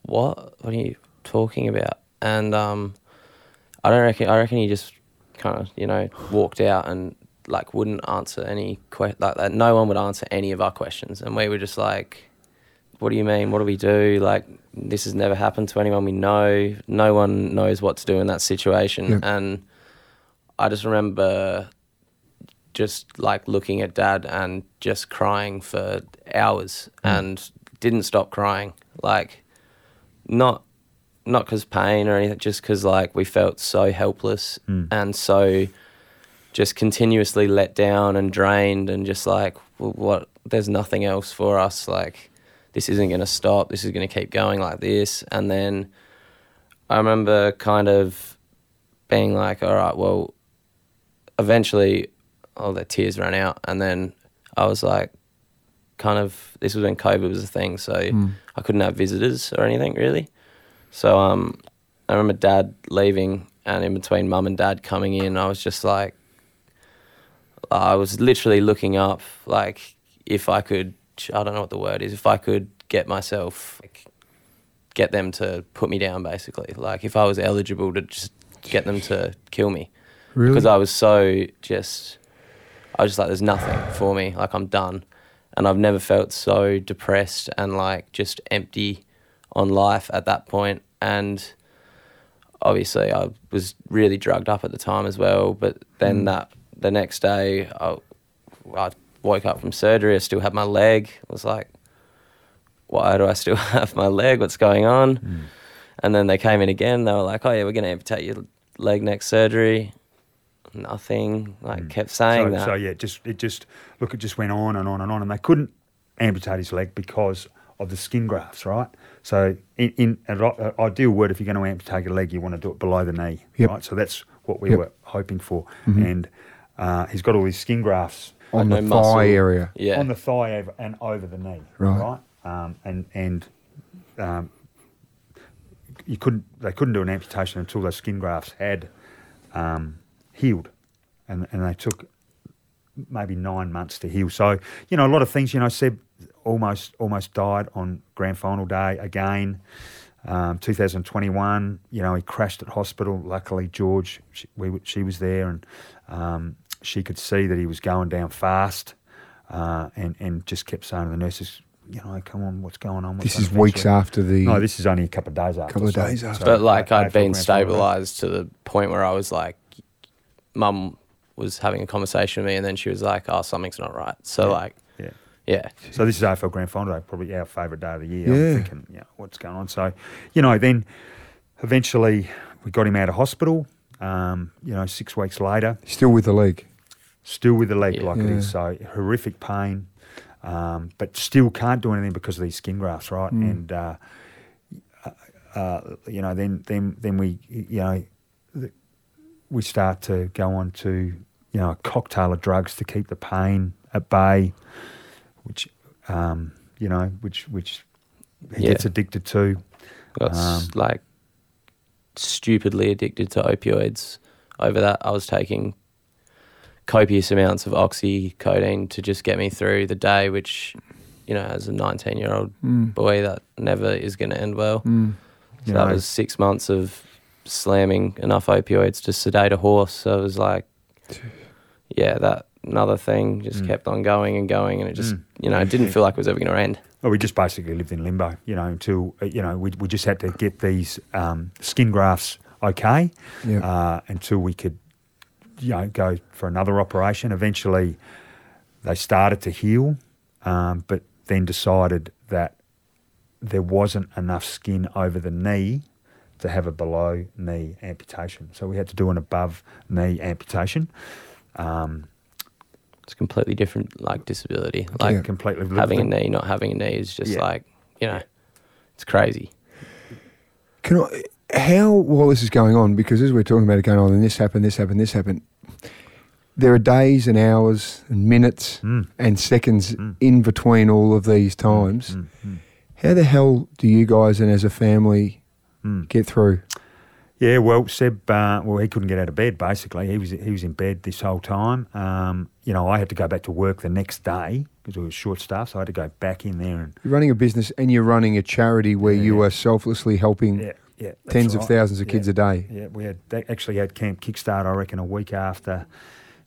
"What? What are you talking about?" And um, I don't reckon. I reckon he just kind of, you know, walked out and like wouldn't answer any que- like that. No one would answer any of our questions, and we were just like, "What do you mean? What do we do? Like this has never happened to anyone we know. No one knows what to do in that situation." Yeah. And I just remember just, like, looking at Dad and just crying for hours mm. and didn't stop crying. Like, not not because pain or anything, just because, like, we felt so helpless mm. and so just continuously let down and drained and just, like, well, what? There's nothing else for us. Like, this isn't going to stop. This is going to keep going like this. And then I remember kind of being like, all right, well, eventually all the tears ran out, and then I was like, kind of, this was when COVID was a thing, so mm. I couldn't have visitors or anything really. So um, I remember Dad leaving, and in between Mum and Dad coming in, I was just like, I was literally looking up, like, if I could, I don't know what the word is, if I could get myself, like, get them to put me down basically, like if I was eligible to just get them to kill me. Really? Because I was so just, I was just like, there's nothing for me. Like, I'm done. And I've never felt so depressed and, like, just empty on life at that point. And obviously I was really drugged up at the time as well. But then mm. that the next day I, I woke up from surgery. I still had my leg. I was like, why do I still have my leg? What's going on? Mm. And then they came in again. They were like, oh, yeah, we're going to amputate your leg next surgery. Nothing. Like, mm. kept saying so, that. So, yeah, just it just, look, it just went on and on and on. And they couldn't amputate his leg because of the skin grafts, right? So in, in an ideal word, if you're going to amputate a leg, you want to do it below the knee, yep. right? So that's what we yep. were hoping for. Mm-hmm. And uh, he's got all these skin grafts. On the no thigh area. Yeah. On the thigh and over the knee, right? right? Um, and, and um, you couldn't. They couldn't do an amputation until those skin grafts had um, healed, and and they took maybe nine months to heal. So you know a lot of things. You know, Seb almost almost died on grand final day again, um, two thousand twenty-one. You know, he crashed at hospital. Luckily, George, she, we she was there, and um, she could see that he was going down fast, uh, and and just kept saying to the nurses, you know, come on, what's going on? What's this is weeks after the... No, this is only a couple of days after. Couple of so, days after. So, but, like, I'd been stabilised to the point where I was like, Mum was having a conversation with me, and then she was like, oh, something's not right. So, yeah. like, yeah. yeah. So this is A F L Grand Final Day, probably our favourite day of the year. Yeah. I'm thinking, yeah, what's going on? So, you know, then eventually we got him out of hospital, um, you know, six weeks later. Still with the leg. Still with the leg, yeah. like yeah. it is. So horrific pain. Um, but still can't do anything because of these skin grafts, right? Mm. And uh, uh, you know, then then then we you know th- we start to go on to you know a cocktail of drugs to keep the pain at bay, which um, you know, which which he yeah. gets addicted to. Got um, like stupidly addicted to opioids. Over that, I was taking copious amounts of oxycodone to just get me through the day, which, you know, as a nineteen-year-old mm. boy, that never is going to end well. Mm. So know. that was six months of slamming enough opioids to sedate a horse. So it was like, yeah, that another thing just mm. kept on going and going, and it just, mm. you know, it didn't feel like it was ever going to end. Well, we just basically lived in limbo, you know, until, you know, we we just had to get these um, skin grafts okay yeah. uh, until we could, you know, go for another operation. Eventually they started to heal, um, but then decided that there wasn't enough skin over the knee to have a below-knee amputation. So we had to do an above-knee amputation. Um, it's completely different, like, disability. Like yeah. completely having different. A knee, not having a knee is just yeah. like, you know, it's crazy. Can I... How while this is going on, because as we're talking about it going on, and this happened, this happened, this happened, there are days and hours and minutes mm. and seconds mm. in between all of these times. Mm. Mm. How the hell do you guys and as a family mm. get through? Yeah, well, Seb, uh, well, he couldn't get out of bed, basically. He was he was in bed this whole time. Um, you know, I had to go back to work the next day because it was short staff, so I had to go back in there. And you're running a business and you're running a charity where yeah. you are selflessly helping yeah. Yeah, tens right. of thousands of yeah. kids a day. Yeah, we had they actually had Camp Kickstart, I reckon, a week after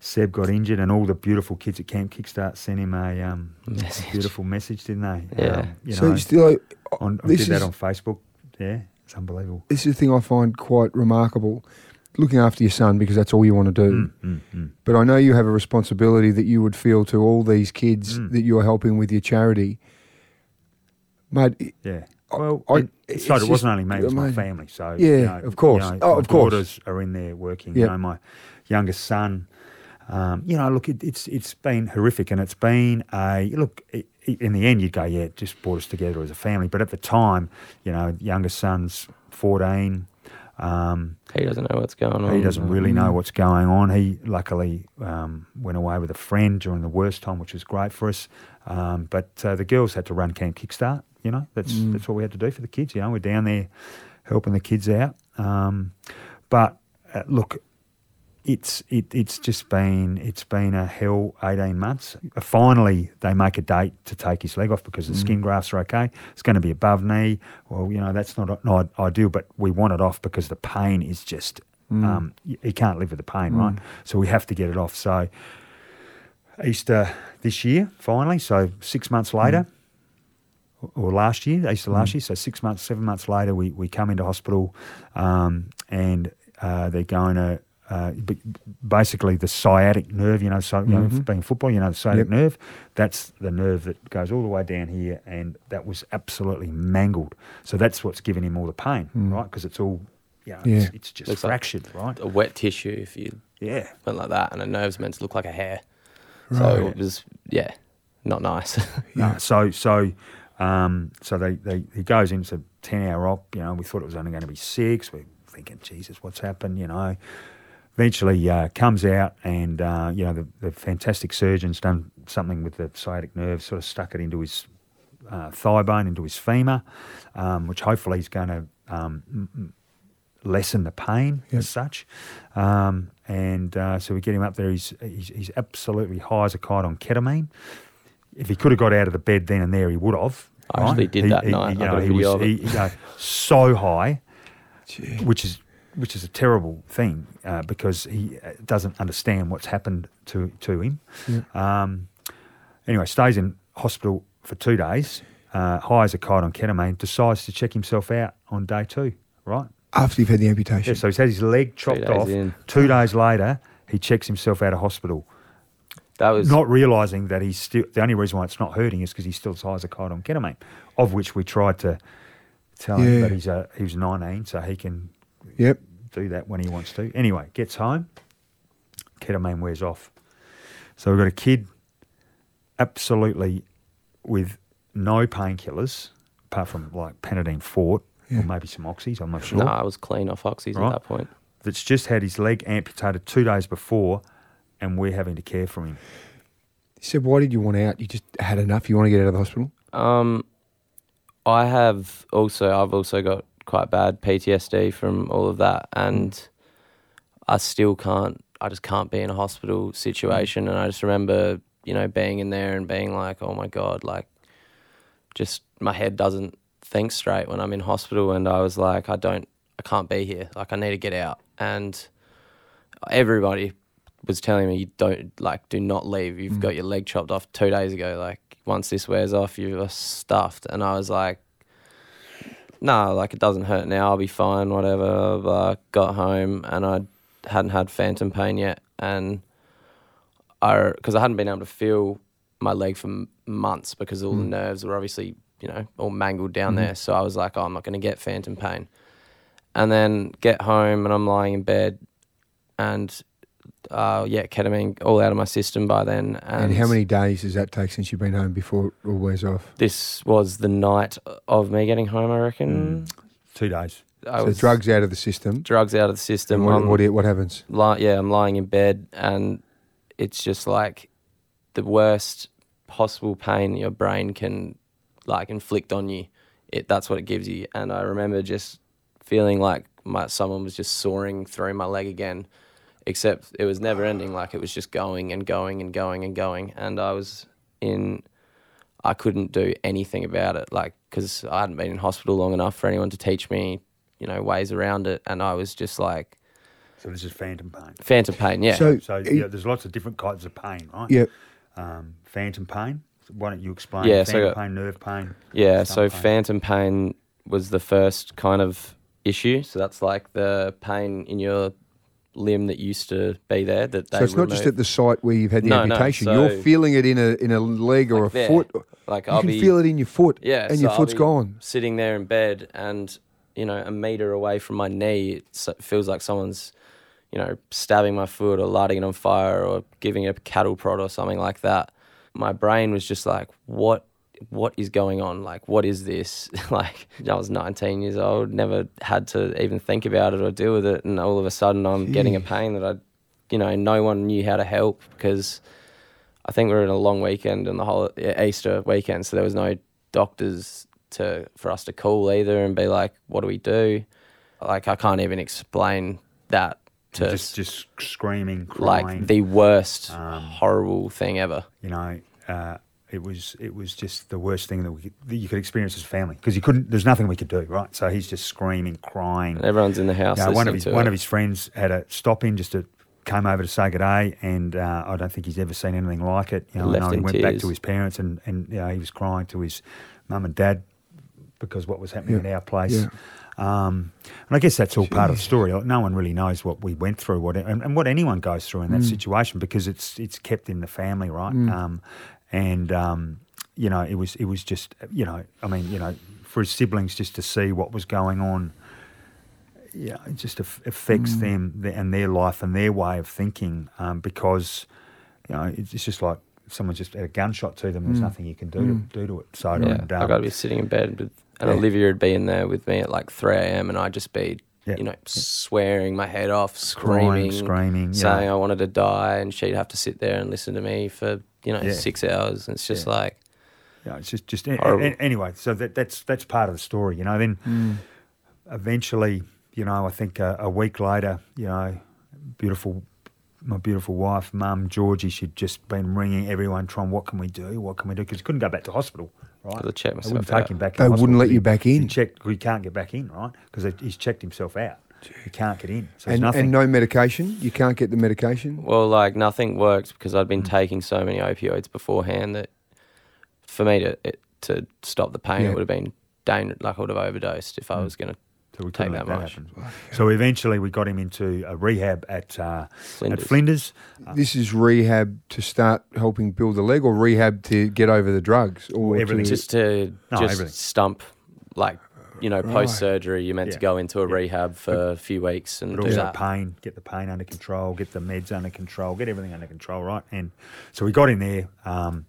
Seb got injured, and all the beautiful kids at Camp Kickstart sent him a, um, message. a beautiful message, didn't they? Yeah. Um, you so know, you still, like, on, I did is, that on Facebook. Yeah, it's unbelievable. This is the thing I find quite remarkable, looking after your son, because that's all you want to do. Mm, mm, mm. But I know you have a responsibility that you would feel to all these kids mm. that you're helping with your charity. Mate, yeah. Well, I, it, it's so it wasn't just, only me, it was I mean, my family. So yeah, you know, of course. You know, oh, my of course. daughters are in there working. Yep. You know, my youngest son. Um, you know, look, it, it's it's been horrific, and it's been a look. It, in the end, you'd go, yeah, it just brought us together as a family. But at the time, you know, youngest son's fourteen. Um, he doesn't know what's going on. He doesn't really know what's going on. He luckily um, went away with a friend during the worst time, which was great for us. Um, but uh, the girls had to run Camp Kickstart. You know, that's mm. that's what we had to do for the kids. You know, we're down there helping the kids out. Um, but uh, look, it's it, it's just been it's been a hell eighteen months. Finally, they make a date to take his leg off because the mm. skin grafts are okay. It's going to be above knee. Well, you know, that's not, not ideal, but we want it off because the pain is just mm. um, he can't live with the pain, mm. right? So we have to get it off. So Easter this year, finally. So six months later. Mm. Or last year, Easter last mm. year, so six months, seven months later, we, we come into hospital um, and uh, they're going to uh, basically the sciatic nerve, you know, so, you mm-hmm. know, being football, you know, the sciatic yep. nerve, that's the nerve that goes all the way down here, and that was absolutely mangled. So that's what's giving him all the pain, mm. right? Because it's all, you know, yeah, it's, it's just looks fractured, like right? A wet tissue if you yeah went like that, and a nerve's meant to look like a hair. Right. So it was, yeah, not nice. yeah. No, so, so... Um, so they, they he goes into ten-hour op, you know, we thought it was only going to be six. We're thinking, Jesus, what's happened, you know. Eventually uh, comes out and, uh, you know, the, the fantastic surgeon's done something with the sciatic nerve, sort of stuck it into his uh, thigh bone, into his femur, um, which hopefully is going to um, lessen the pain yep. as such. Um, and uh, so we get him up there. He's, he's, he's absolutely high as a kite on ketamine. If he could have got out of the bed then and there, he would have. I actually right? did he, that he, night. You know, he was he, you know, so high, Gee. which is which is a terrible thing uh, because he doesn't understand what's happened to to him. Yeah. Um, anyway, stays in hospital for two days, uh, high as a kite on ketamine, decides to check himself out on day two, right? After you've had the amputation. Yeah, so he's had his leg chopped off. In. Two days later, he checks himself out of hospital. That was not realising that he's still – the only reason why it's not hurting is because he's still as high as a kite on ketamine, of which we tried to tell yeah. him that he's a, he was nineteen, so he can yep. do that when he wants to. Anyway, gets home, ketamine wears off. So we've got a kid absolutely with no painkillers apart from like Panadine Forte yeah. or maybe some oxys, I'm not sure. No, I was clean off oxys right? at that point. That's just had his leg amputated two days before – and we're having to care for him. You said, why did you want out? You just had enough? You want to get out of the hospital? Um, I have also, I've also got quite bad P T S D from all of that, and I still can't, I just can't be in a hospital situation. And I just remember, you know, being in there and being like, oh my God, like just my head doesn't think straight when I'm in hospital. And I was like, I don't, I can't be here. Like I need to get out. And everybody was telling me, you don't, like, do not leave. You've mm. got your leg chopped off two days ago. Like once this wears off, you're stuffed. And I was like, no, nah, like it doesn't hurt now. I'll be fine, whatever. But I got home and I hadn't had phantom pain yet. And I, because I hadn't been able to feel my leg for months because all mm. the nerves were obviously, you know, all mangled down mm. there. So I was like, oh, I'm not going to get phantom pain. And then get home and I'm lying in bed and, uh, yeah, ketamine all out of my system by then. And, and how many days does that take since you've been home before it all wears off? This was the night of me getting home, I reckon. Mm. Two days. I so was, drugs out of the system? Drugs out of the system. And what, what, what happens? Li- yeah, I'm lying in bed and it's just like the worst possible pain your brain can like inflict on you. It, that's what it gives you. And I remember just feeling like my, someone was just sawing through my leg again, except it was never ending. Like it was just going and going and going and going. And I was in, I couldn't do anything about it. Like, cause I hadn't been in hospital long enough for anyone to teach me, you know, ways around it. And I was just like, so this is phantom pain. Phantom pain, yeah. So, so it, yeah, there's lots of different kinds of pain, right? Yep. Um, phantom pain. Why don't you explain? Yeah, phantom so, pain, nerve pain. Yeah. So pain. Phantom pain was the first kind of issue. So that's like the pain in your limb that used to be there. That they so it's removed. Not just at the site where you've had the no, amputation. No, so you're feeling it in a in a leg or like a there. Foot. Like you I'll can be, feel it in your foot. Yeah, and so your foot's gone. Sitting there in bed, and you know, a meter away from my knee, it feels like someone's, you know, stabbing my foot or lighting it on fire or giving it a cattle prod or something like that. My brain was just like, what? What is going on? Like, what is this? Like, I was nineteen years old, never had to even think about it or deal with it. And all of a sudden I'm Jeez. Getting a pain that I, you know, no one knew how to help, because I think we were in a long weekend and the whole Easter weekend. So there was no doctors to, for us to call either and be like, what do we do? Like, I can't even explain that to just, just screaming, crying, like the worst um, horrible thing ever. You know, uh, It was it was just the worst thing that, we could, that you could experience as a family, because you couldn't. There's nothing we could do, right? So he's just screaming, crying. And everyone's in the house. You know, one of his one it. of his friends had a stop in just to come over to say good day, and uh, I don't think he's ever seen anything like it. You know, Left and in he went tears. Back to his parents, and and you know, he was crying to his mum and dad because what was happening yeah. at our place. Yeah. Um, and I guess that's all part of the story. No one really knows what we went through, what and, and what anyone goes through in that mm. situation, because it's it's kept in the family, right? Mm. Um, And, um, you know, it was it was just, you know, I mean, you know, for his siblings just to see what was going on, yeah, it just affects mm. them and their life and their way of thinking, um, because, you know, it's just like someone just had a gunshot to them. There's mm. nothing you can do, mm. to, do to it. So yeah, and, um, I've got to be sitting in bed with, and yeah. Olivia would be in there with me at like three a.m. and I'd just be, yeah. you know, yeah. swearing my head off, screaming, Crying, screaming, saying yeah. I wanted to die, and she'd have to sit there and listen to me for, you know, yeah. six hours. And it's just yeah. like, yeah, it's just just horrible. Anyway. So that that's that's part of the story, you know. Then mm. eventually, you know, I think a, a week later, you know, beautiful, my beautiful wife, Mum Georgie, she'd just been ringing everyone, trying, what can we do? What can we do? Because he couldn't go back to hospital, right? Got to check myself they wouldn't out. Take him back. They in wouldn't let you back in. He checked. He can't get back in, right? Because he's checked himself out. You can't get in. So and, and no medication? You can't get the medication? Well, like nothing works, because I'd been mm. taking so many opioids beforehand that for me to it, to stop the pain, yeah. it would have been dangerous. Like I would have overdosed if I was going to so take that, that much. So eventually we got him into a rehab at, uh, Flinders. at Flinders. This is rehab to start helping build the leg, or rehab to get over the drugs? Or everything. To, just to no, just everything. Stump like... You know, right. post-surgery, you're meant yeah. to go into a yeah. rehab for but, a few weeks and but do also that. Pain, get the pain under control, get the meds under control, get everything under control, right? And so we got in there, um,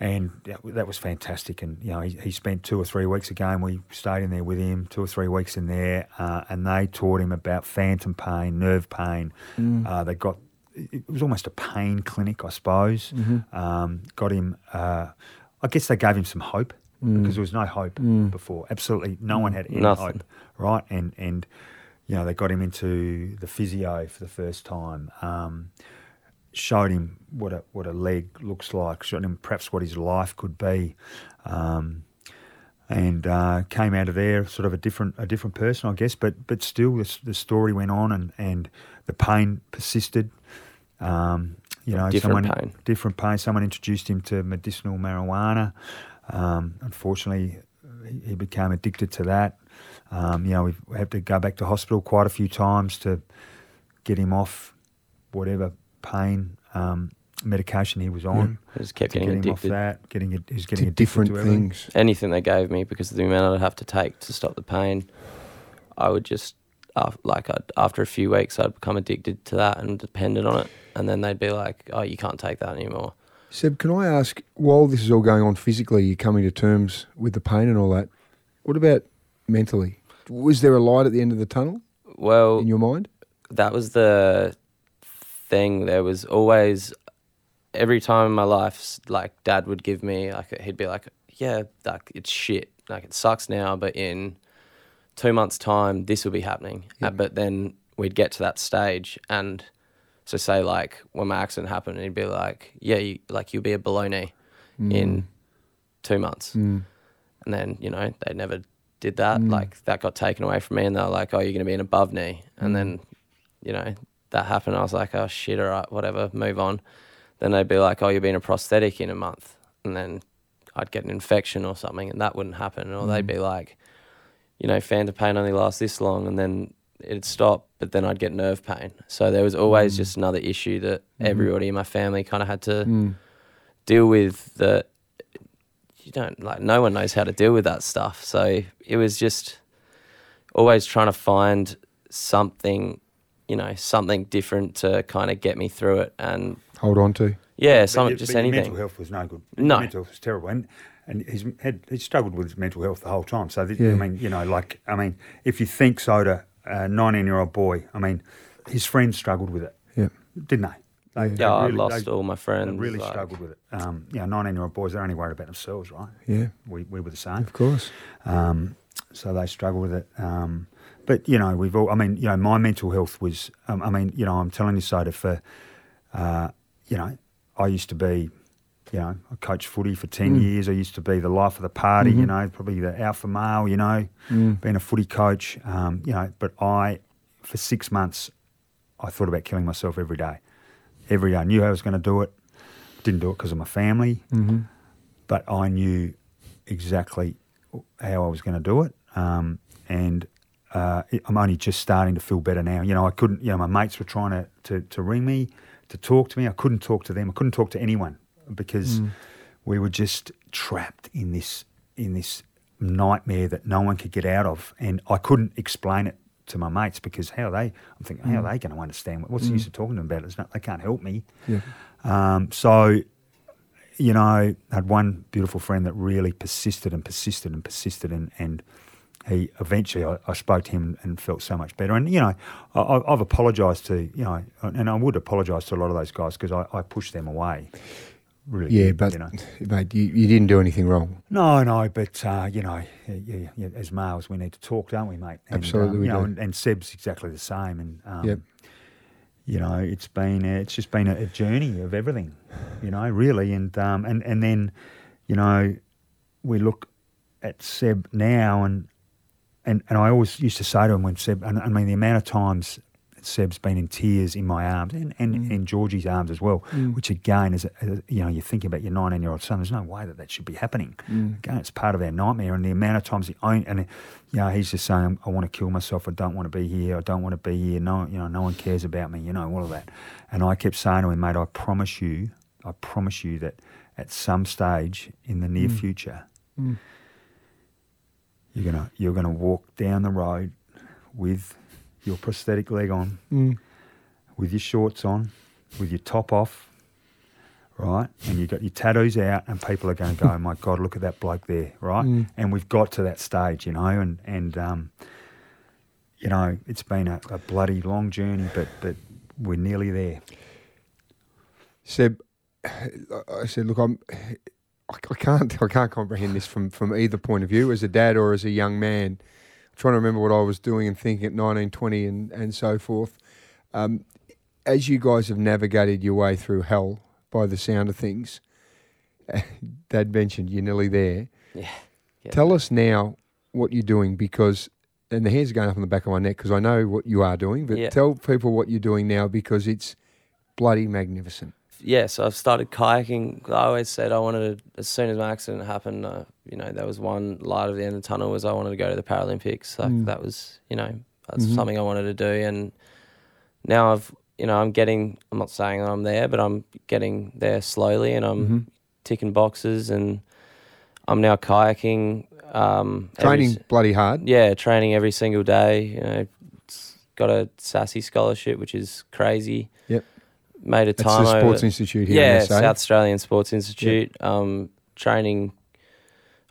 and that was fantastic. And, you know, he, he spent two or three weeks again. We stayed in there with him, two or three weeks in there, uh, and they taught him about phantom pain, nerve pain. Mm. Uh, they got it was almost a pain clinic, I suppose. Mm-hmm. Um, got him, uh, I guess they gave him some hope mm. because there was no hope mm. before. Absolutely no one had any Nothing. hope, right? And, and you know, they got him into the physio for the first time, um, showed him what a what a leg looks like, showed him perhaps what his life could be, um, and uh, came out of there sort of a different a different person, I guess. But but still, the, the story went on, and, and the pain persisted. Um, you know, different someone, pain. Different pain. Someone introduced him to medicinal marijuana. Um, unfortunately, he, he became addicted to that. Um, you know, we've had to go back to hospital quite a few times to get him off whatever pain um, medication he was on. Yeah. Just kept getting get addicted. Him off that, getting it, he's getting to addicted different to everything. Things. Anything they gave me, because of the amount I'd have to take to stop the pain, I would just. After, like I'd, after a few weeks I'd become addicted to that and dependent on it, and then they'd be like, oh, you can't take that anymore. Seb, can I ask, while this is all going on physically, you're coming to terms with the pain and all that, what about mentally? Was there a light at the end of the tunnel? Well, in your mind? That was the thing. There was always, every time in my life, like Dad would give me, like he'd be like, yeah, like it's shit, like it sucks now, but in two months' time, this will be happening. Yeah. Uh, but then we'd get to that stage, and so say like when my accident happened, he'd be like, yeah, you, like you'll be a below knee mm. in two months. Mm. And then, you know, they never did that. Mm. Like that got taken away from me, and they were like, oh, you're going to be an above knee. And mm. then, you know, that happened. I was like, oh, shit, all right, whatever, move on. Then they'd be like, oh, you're being a prosthetic in a month. And then I'd get an infection or something, and that wouldn't happen. Or mm. they'd be like, you know, phantom pain only lasts this long, and then it'd stop, but then I'd get nerve pain. So there was always mm. just another issue that mm. everybody in my family kind of had to mm. deal with, that you don't, like, no one knows how to deal with that stuff. So it was just always trying to find something, you know, something different to kind of get me through it and hold on to. Yeah, some, but, just but anything. Your mental health was no good. No. Your mental health was terrible. And, And he's had he struggled with his mental health the whole time. So th- yeah. I mean, you know, like I mean, if you think Soda, a nineteen-year-old boy, I mean, his friends struggled with it, yeah, didn't they? They, yeah, they I really, lost they, all my friends. They really like... struggled with it. Um, you know, nineteen-year-old boys, they're only worried about themselves, right? Yeah, we we were the same, of course. Um, so they struggled with it. Um, but you know, we've all. I mean, you know, my mental health was. Um, I mean, you know, I'm telling you, Soda, for, uh, you know, I used to be. You know, I coached footy for ten mm. years. I used to be the life of the party, mm-hmm. you know, probably the alpha male, you know, mm. being a footy coach, um, you know. But I, for six months, I thought about killing myself every day. Every day. I knew I was going to do it. Didn't do it because of my family. Mm-hmm. But I knew exactly how I was going to do it. Um, and uh, it, I'm only just starting to feel better now. You know, I couldn't, you know, my mates were trying to, to, to ring me, to talk to me. I couldn't talk to them. I couldn't talk to anyone. Because mm. we were just trapped in this in this nightmare that no one could get out of, and I couldn't explain it to my mates because how are they? I'm thinking, how mm. are they going to understand? What's mm. the use of talking to them about it? It's not, they can't help me. Yeah. Um, so, you know, I had one beautiful friend that really persisted and persisted and persisted, and, and he eventually I, I spoke to him and felt so much better. And you know, I, I've apologised to you know, and I would apologise to a lot of those guys because I, I pushed them away. Really, yeah, but you know. mate, you, you didn't do anything wrong. No, no, but uh, you know, yeah, yeah, as males, we need to talk, don't we, mate? And, Absolutely, um, we you do. Know, and, and Seb's exactly the same, and um, yep. you know, it's been a, it's just been a, a journey of everything, you know, really, and um, and and then, you know, we look at Seb now, and and, and I always used to say to him when Seb, and I mean, the amount of times. Seb's been in tears in my arms and, and mm. in Georgie's arms as well, mm. which again is, you know, you're thinking about your nineteen-year-old son. There's no way that that should be happening. Mm. Again, it's part of our nightmare, and the amount of times he owned, and, you know, he's just saying, I want to kill myself. I don't want to be here. I don't want to be here. No, you know, no one cares about me, you know, all of that. And I kept saying to him, mate, I promise you, I promise you that at some stage in the near mm. future, mm. you're gonna you're going to walk down the road with your prosthetic leg on, mm. with your shorts on, with your top off, right? And you got your tattoos out, and people are going to go, oh my God, look at that bloke there, right? Mm. And we've got to that stage, you know, and, and um, you know, it's been a, a bloody long journey, but, but we're nearly there. Seb, I said, look, I'm, I can't, I can't comprehend this from, from either point of view, as a dad or as a young man. I'm trying to remember what I was doing and thinking at nineteen, twenty and, and so forth. Um, as you guys have navigated your way through hell, by the sound of things, Dad mentioned you're nearly there. Yeah. yeah. Tell us now what you're doing, because, and the hairs are going up on the back of my neck because I know what you are doing, but yeah. tell people what you're doing now, because it's bloody magnificent. Yeah, so I've started kayaking. I always said I wanted to, as soon as my accident happened, uh, you know, there was one light at the end of the tunnel, was I wanted to go to the Paralympics. Like mm. that was, you know, that's mm-hmm. something I wanted to do. And now I've, you know, I'm getting, I'm not saying that I'm there, but I'm getting there slowly, and I'm mm-hmm. ticking boxes, and I'm now kayaking. Um, training every, bloody hard. Yeah, training every single day. You know, got a SASSI scholarship, which is crazy. Yep. Made a time over. It's the Sports Institute here yeah, in S A. Yeah, South Australian Sports Institute. Yep. Um, training,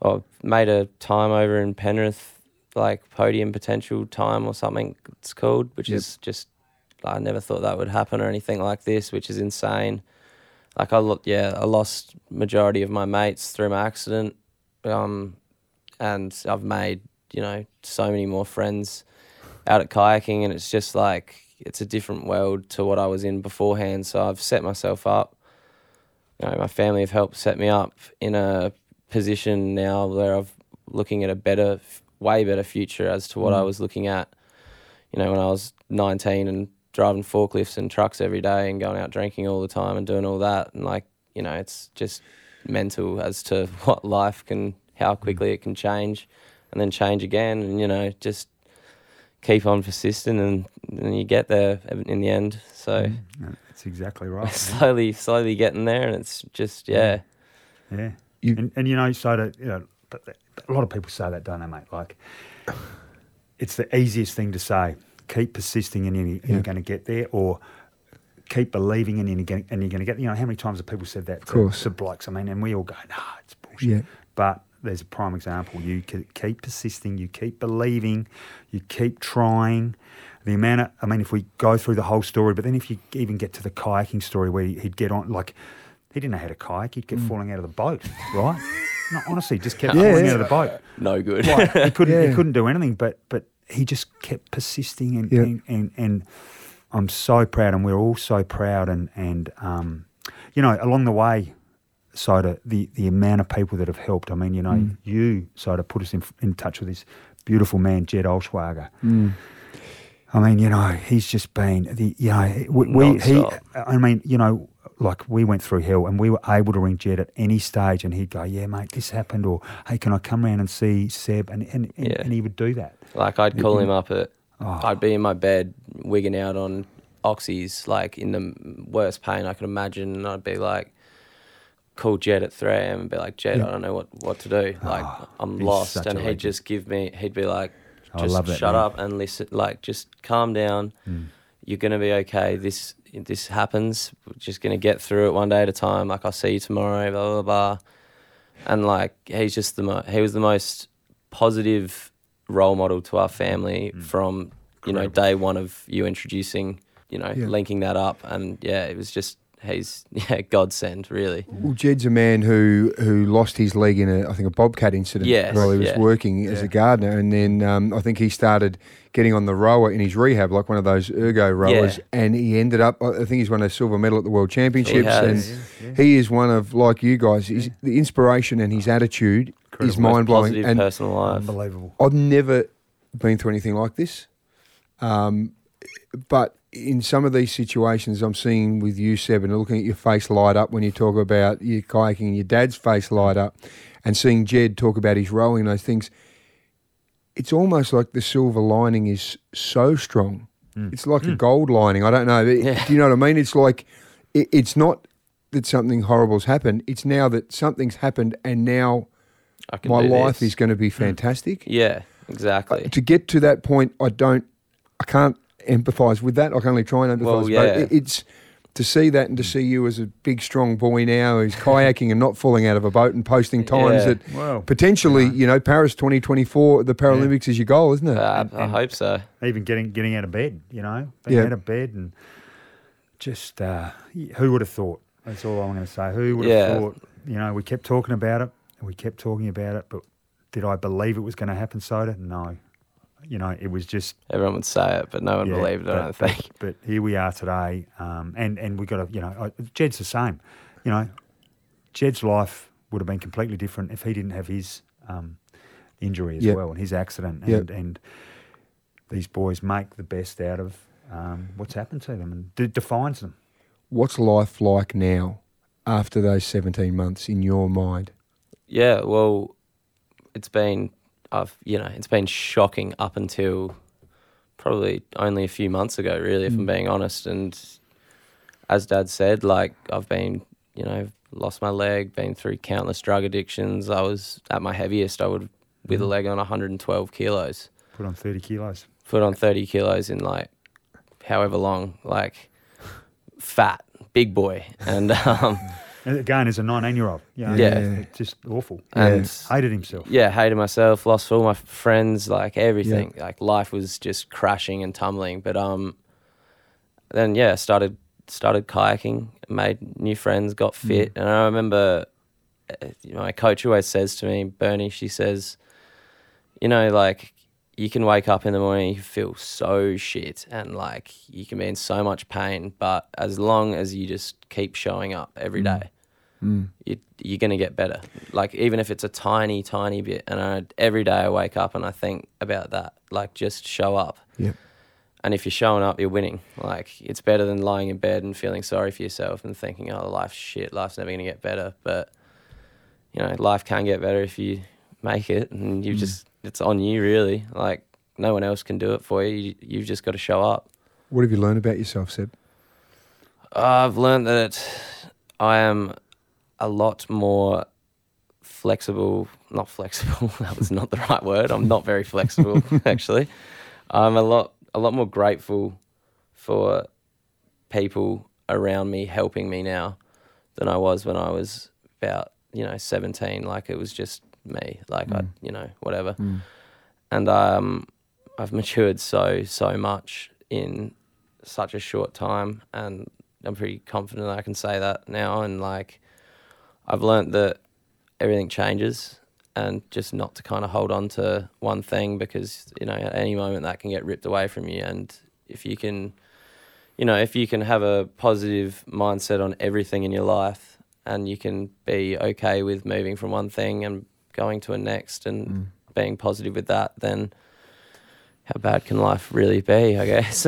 or made a time over in Penrith, like podium potential time or something it's called, which yep. is just, I never thought that would happen or anything like this, which is insane. Like I look, yeah, I lost majority of my mates through my accident, um, and I've made, you know, so many more friends out at kayaking, and it's just like, it's a different world to what I was in beforehand. So I've set myself up. You know, my family have helped set me up in a position now where I'm looking at a better, way better future as to what mm. I was looking at, you know, when I was nineteen and driving forklifts and trucks every day and going out drinking all the time and doing all that. And like, you know, it's just mental as to what life can, how quickly it can change and then change again. And, you know, just keep on persisting, and, and you get there in the end. So mm, that's exactly right. Slowly, yeah. slowly getting there, and it's just yeah, yeah. You, and, and you know, so to, you know, a lot of people say that, don't they, mate? Like, it's the easiest thing to say. Keep persisting, and you're, yeah. you're going to get there, or keep believing, and you're going and you're going to get. You know, how many times have people said that? Of course, to blokes. I mean, and we all go, nah, it's bullshit. Yeah. But there's a prime example. You keep persisting, you keep believing, you keep trying. The amount of, I mean, if we go through the whole story, but then if you even get to the kayaking story where he'd get on, like, he didn't know how to kayak, he'd get mm. falling out of the boat, right? No, honestly, just kept yeah, falling yeah. out of the boat. No good. Like, he couldn't yeah. he couldn't do anything, but but he just kept persisting, and, yeah. and, and, and I'm so proud, and we're all so proud, and, and um, you know, along the way, Soda, the, the amount of people that have helped. I mean, you know, mm. you, Soda, put us in in touch with this beautiful man, Jed Olschwager. Mm. I mean, you know, he's just been, the you know, we, we he, I mean, you know, like we went through hell, and we were able to ring Jed at any stage, and he'd go, yeah, mate, this happened, or hey, can I come round and see Seb? And and, and, yeah. and he would do that. Like I'd call it, him up at, oh. I'd be in my bed wigging out on oxys, like in the worst pain I could imagine, and I'd be like, call Jed at three a.m. and be like, Jed, yeah. I don't know what, what to do. Like, oh, I'm lost. And he'd legend. just give me, he'd be like, just shut man. up and listen. Like, just calm down. Mm. You're going to be okay. This this happens. We're just going to get through it one day at a time. Like, I'll see you tomorrow, blah, blah, blah. And, like, he's just the mo- he was the most positive role model to our family mm. from, you Incredible. know, day one of you introducing, you know, yeah. linking that up. And, yeah, it was just, he's yeah, godsend, really. Well, Jed's a man who, who lost his leg in a I think a bobcat incident yes, while he was yeah. working yeah. as a gardener, and then um, I think he started getting on the rower in his rehab, like one of those ergo rowers, yeah. and he ended up, I think he's won a silver medal at the World Championships, he has. and yeah, yeah. he is one of, like you guys, his, yeah. the inspiration and his attitude Incredible. is mind-blowing. Positive and personal life. Unbelievable. I've never been through anything like this, um, but in some of these situations I'm seeing with you, Seb, and looking at your face light up when you talk about your kayaking, your dad's face light up, and seeing Jed talk about his rowing and those things, it's almost like the silver lining is so strong. Mm. It's like mm. a gold lining. I don't know. Yeah. Do you know what I mean? It's like it, it's not that something horrible's happened. It's now that something's happened, and now I can my life this. is going to be fantastic. Mm. Yeah, exactly. Uh, to get to that point, I don't, I can't, empathise with that. I can only try and empathise. Well, yeah. But it's to see that, and to see you as a big, strong boy now who's kayaking and not falling out of a boat and posting times yeah. that wow. potentially, yeah. you know, Paris twenty twenty-four, the Paralympics yeah. is your goal, isn't it? Uh, and, and I hope so. Even getting getting out of bed, you know, being yeah. out of bed, and just uh, who would have thought? That's all I'm going to say. Who would have yeah. thought, you know, we kept talking about it and we kept talking about it, but did I believe it was going to happen, Soda? No. You know, it was just... Everyone would say it, but no one yeah, believed it, but, I don't think. But, but here we are today, um, and, and we got to, you know, I, Jed's the same. You know, Jed's life would have been completely different if he didn't have his um, injury as yep. well and his accident. And, yep. and these boys make the best out of um, what's happened to them and d- defines them. What's life like now after those seventeen months in your mind? Yeah, well, it's been... I've, you know, it's been shocking up until probably only a few months ago, really, if mm. I'm being honest. And as Dad said, like, I've been, you know, lost my leg, been through countless drug addictions. I was at my heaviest. I would, with mm. a leg on one hundred twelve kilos. Put on thirty kilos. Put on thirty kilos in, like, however long, like, fat, big boy. And, um... Again, as a nineteen-year-old. You know, yeah. It's just awful. And yeah. Hated himself. Yeah, hated myself, lost all my friends, like everything. Yeah. Like life was just crashing and tumbling. But um, then, yeah, started started kayaking, made new friends, got fit. Mm. And I remember you know, my coach always says to me, Bernie, she says, you know, like you can wake up in the morning, you feel so shit and like you can be in so much pain, but as long as you just keep showing up every day, mm. you, you're going to get better. Like even if it's a tiny, tiny bit. And I, every day I wake up and I think about that, like just show up. Yep. And if you're showing up, you're winning. Like it's better than lying in bed and feeling sorry for yourself and thinking, oh, life's shit, life's never going to get better. But, you know, life can get better if you make it and you mm. just... It's on you, really. Like, no one else can do it for you. You've just got to show up. What have you learned about yourself, Seb? Uh, I've learned that I am a lot more flexible. Not flexible. That was not the right word. I'm not very flexible, actually. I'm a lot, a lot more grateful for people around me helping me now than I was when I was about, you know, seventeen. Like, it was just... me like mm. I you know whatever mm. and um I've matured so so much in such a short time, and I'm pretty confident I can say that now. And like I've learnt that everything changes and just not to kind of hold on to one thing, because you know at any moment that can get ripped away from you. And if you can you know if you can have a positive mindset on everything in your life, and you can be okay with moving from one thing and going to a next and mm. being positive with that, then how bad can life really be, I guess?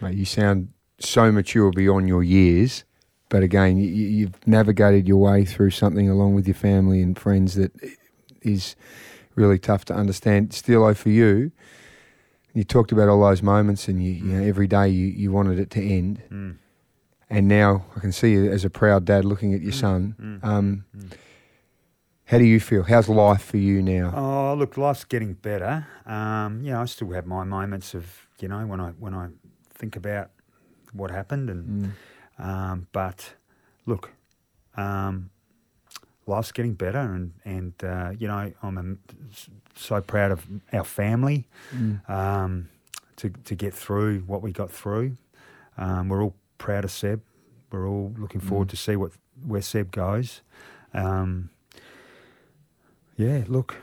Mate, you sound so mature beyond your years, but again, you, you've navigated your way through something along with your family and friends that is really tough to understand. Still, for you, you talked about all those moments and you, mm. you know, every day you, you wanted it to end. Mm. And now I can see you as a proud dad looking at your mm. son. Mm. Um, mm. How do you feel? How's life for you now? Oh, look, life's getting better. Um, you know, I still have my moments of, you know, when I when I think about what happened. And mm. um, but look, um, life's getting better, and and uh, you know, I'm so proud of our family mm. um, to to get through what we got through. Um, we're all proud of Seb. We're all looking forward mm. to see what where Seb goes. Um, Yeah, look,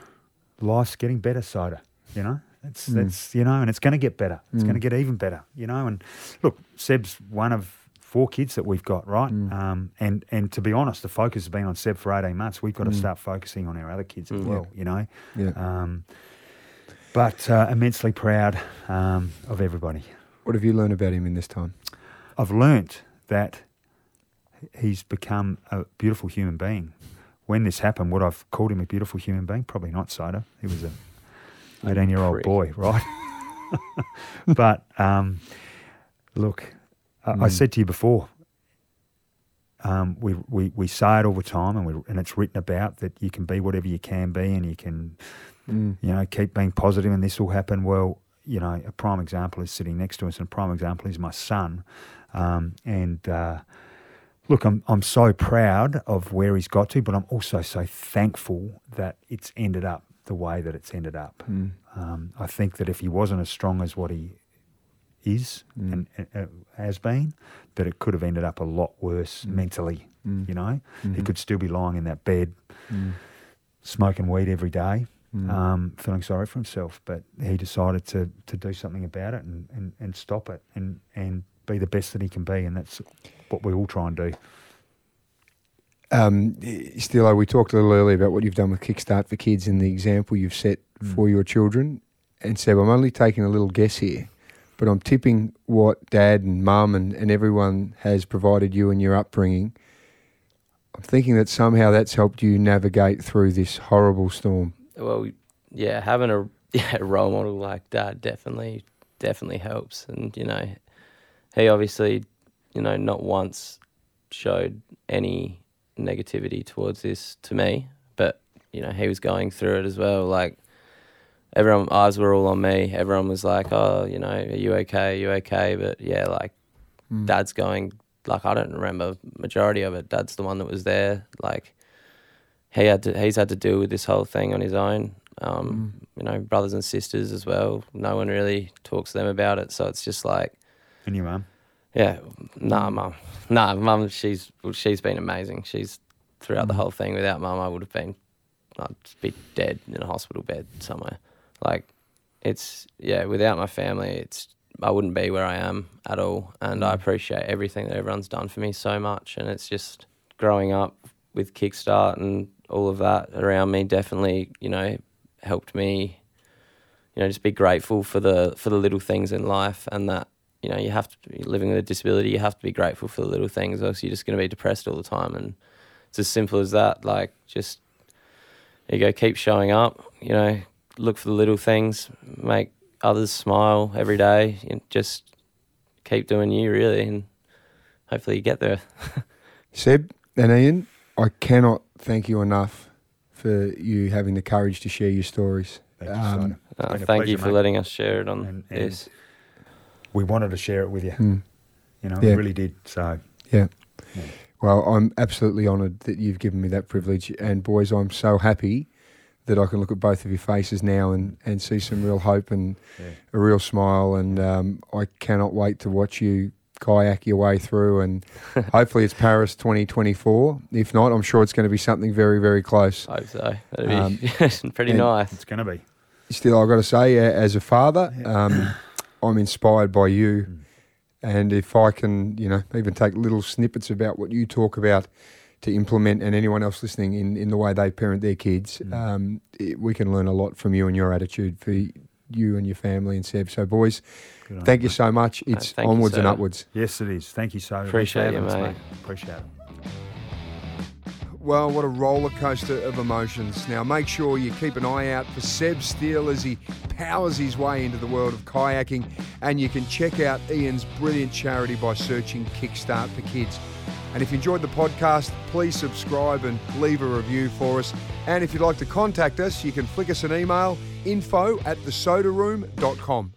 life's getting better, Soda, you know. That's, mm. that's you know, and it's going to get better. It's mm. going to get even better, you know. And, look, Seb's one of four kids that we've got, right? Mm. Um, and, and to be honest, the focus has been on Seb for eighteen months. We've got mm. to start focusing on our other kids as mm. well, you know. Yeah. Um, but uh, immensely proud um, of everybody. What have you learned about him in this time? I've learnt that he's become a beautiful human being. When this happened, would I've called him a beautiful human being? Probably not, Soda. He was a eighteen-year-old boy, right? But um, look, I, mm. I said to you before, um, we, we we say it all the time, and we and it's written about that you can be whatever you can be, and you can mm. you know keep being positive, and this will happen. Well, you know, a prime example is sitting next to us, and a prime example is my son, um, and. Uh, Look, I'm I'm so proud of where he's got to, but I'm also so thankful that it's ended up the way that it's ended up. Mm. Um, I think that if he wasn't as strong as what he is mm. and, and uh, has been, that it could have ended up a lot worse mm. mentally, mm. you know. Mm-hmm. He could still be lying in that bed, mm. smoking weed every day, mm. um, feeling sorry for himself. But he decided to to do something about it and, and, and stop it and, and be the best that he can be, and that's what we all try and do. Um, Steelo, we talked a little earlier about what you've done with Kickstart for Kids and the example you've set mm. for your children. And Seb, I'm only taking a little guess here, but I'm tipping what Dad and Mum and, and everyone has provided you in your upbringing. I'm thinking that somehow that's helped you navigate through this horrible storm. Well, yeah, having a yeah, role model like Dad definitely, definitely helps. And, you know, he obviously, you know, not once showed any negativity towards this to me, but, you know, he was going through it as well. Like, everyone, eyes were all on me. Everyone was like, oh, you know, are you okay? Are you okay? But, yeah, like, mm. Dad's going, like, I don't remember majority of it. Dad's the one that was there. Like, he had to, he's had to deal with this whole thing on his own. Um, mm. You know, brothers and sisters as well. No one really talks to them about it. So it's just like... And your mum? Yeah. Nah, mum. Nah, mum, she's, well, she's been amazing. She's, throughout mm. the whole thing, without mum, I would have been, I'd be dead in a hospital bed somewhere. Like, it's, yeah, without my family, it's, I wouldn't be where I am at all. And I appreciate everything that everyone's done for me so much. And it's just growing up with Kickstart and all of that around me definitely, you know, helped me, you know, just be grateful for the, for the little things in life. And that, you know, you have to be living with a disability, you have to be grateful for the little things, or else you're just going to be depressed all the time. And it's as simple as that. Like, just, you go, keep showing up, you know, look for the little things, make others smile every day, and just keep doing you, really, and hopefully you get there. Seb and Ian, I cannot thank you enough for you having the courage to share your stories. Thank um, you, uh, thank pleasure, you for mate. letting us share it on and, and this. We wanted to share it with you. Mm. You know, yeah. we really did. So yeah. yeah. Well, I'm absolutely honoured that you've given me that privilege. And boys, I'm so happy that I can look at both of your faces now and, and see some real hope and yeah. a real smile. And um, I cannot wait to watch you kayak your way through. And hopefully it's Paris twenty twenty-four. If not, I'm sure it's going to be something very, very close. I hope so. That'd um, be pretty nice. It's going to be. Still, I've got to say, uh, as a father, yeah. um, I'm inspired by you. Mm. And if I can, you know, even take little snippets about what you talk about to implement, and anyone else listening, in, in the way they parent their kids. Mm. Um, it, we can learn a lot from you and your attitude for you and your family and Seb. So, boys, thank mate. you so much. It's no, onwards you, and upwards. Yes, it is. Thank you so much. Appreciate, Appreciate it, mate. mate. Appreciate it. Well, what a roller coaster of emotions. Now, make sure you keep an eye out for Seb Steel as he powers his way into the world of kayaking, and you can check out Ian's brilliant charity by searching Kickstart for Kids. And if you enjoyed the podcast, please subscribe and leave a review for us. And if you'd like to contact us, you can flick us an email, info at the soda room dot com.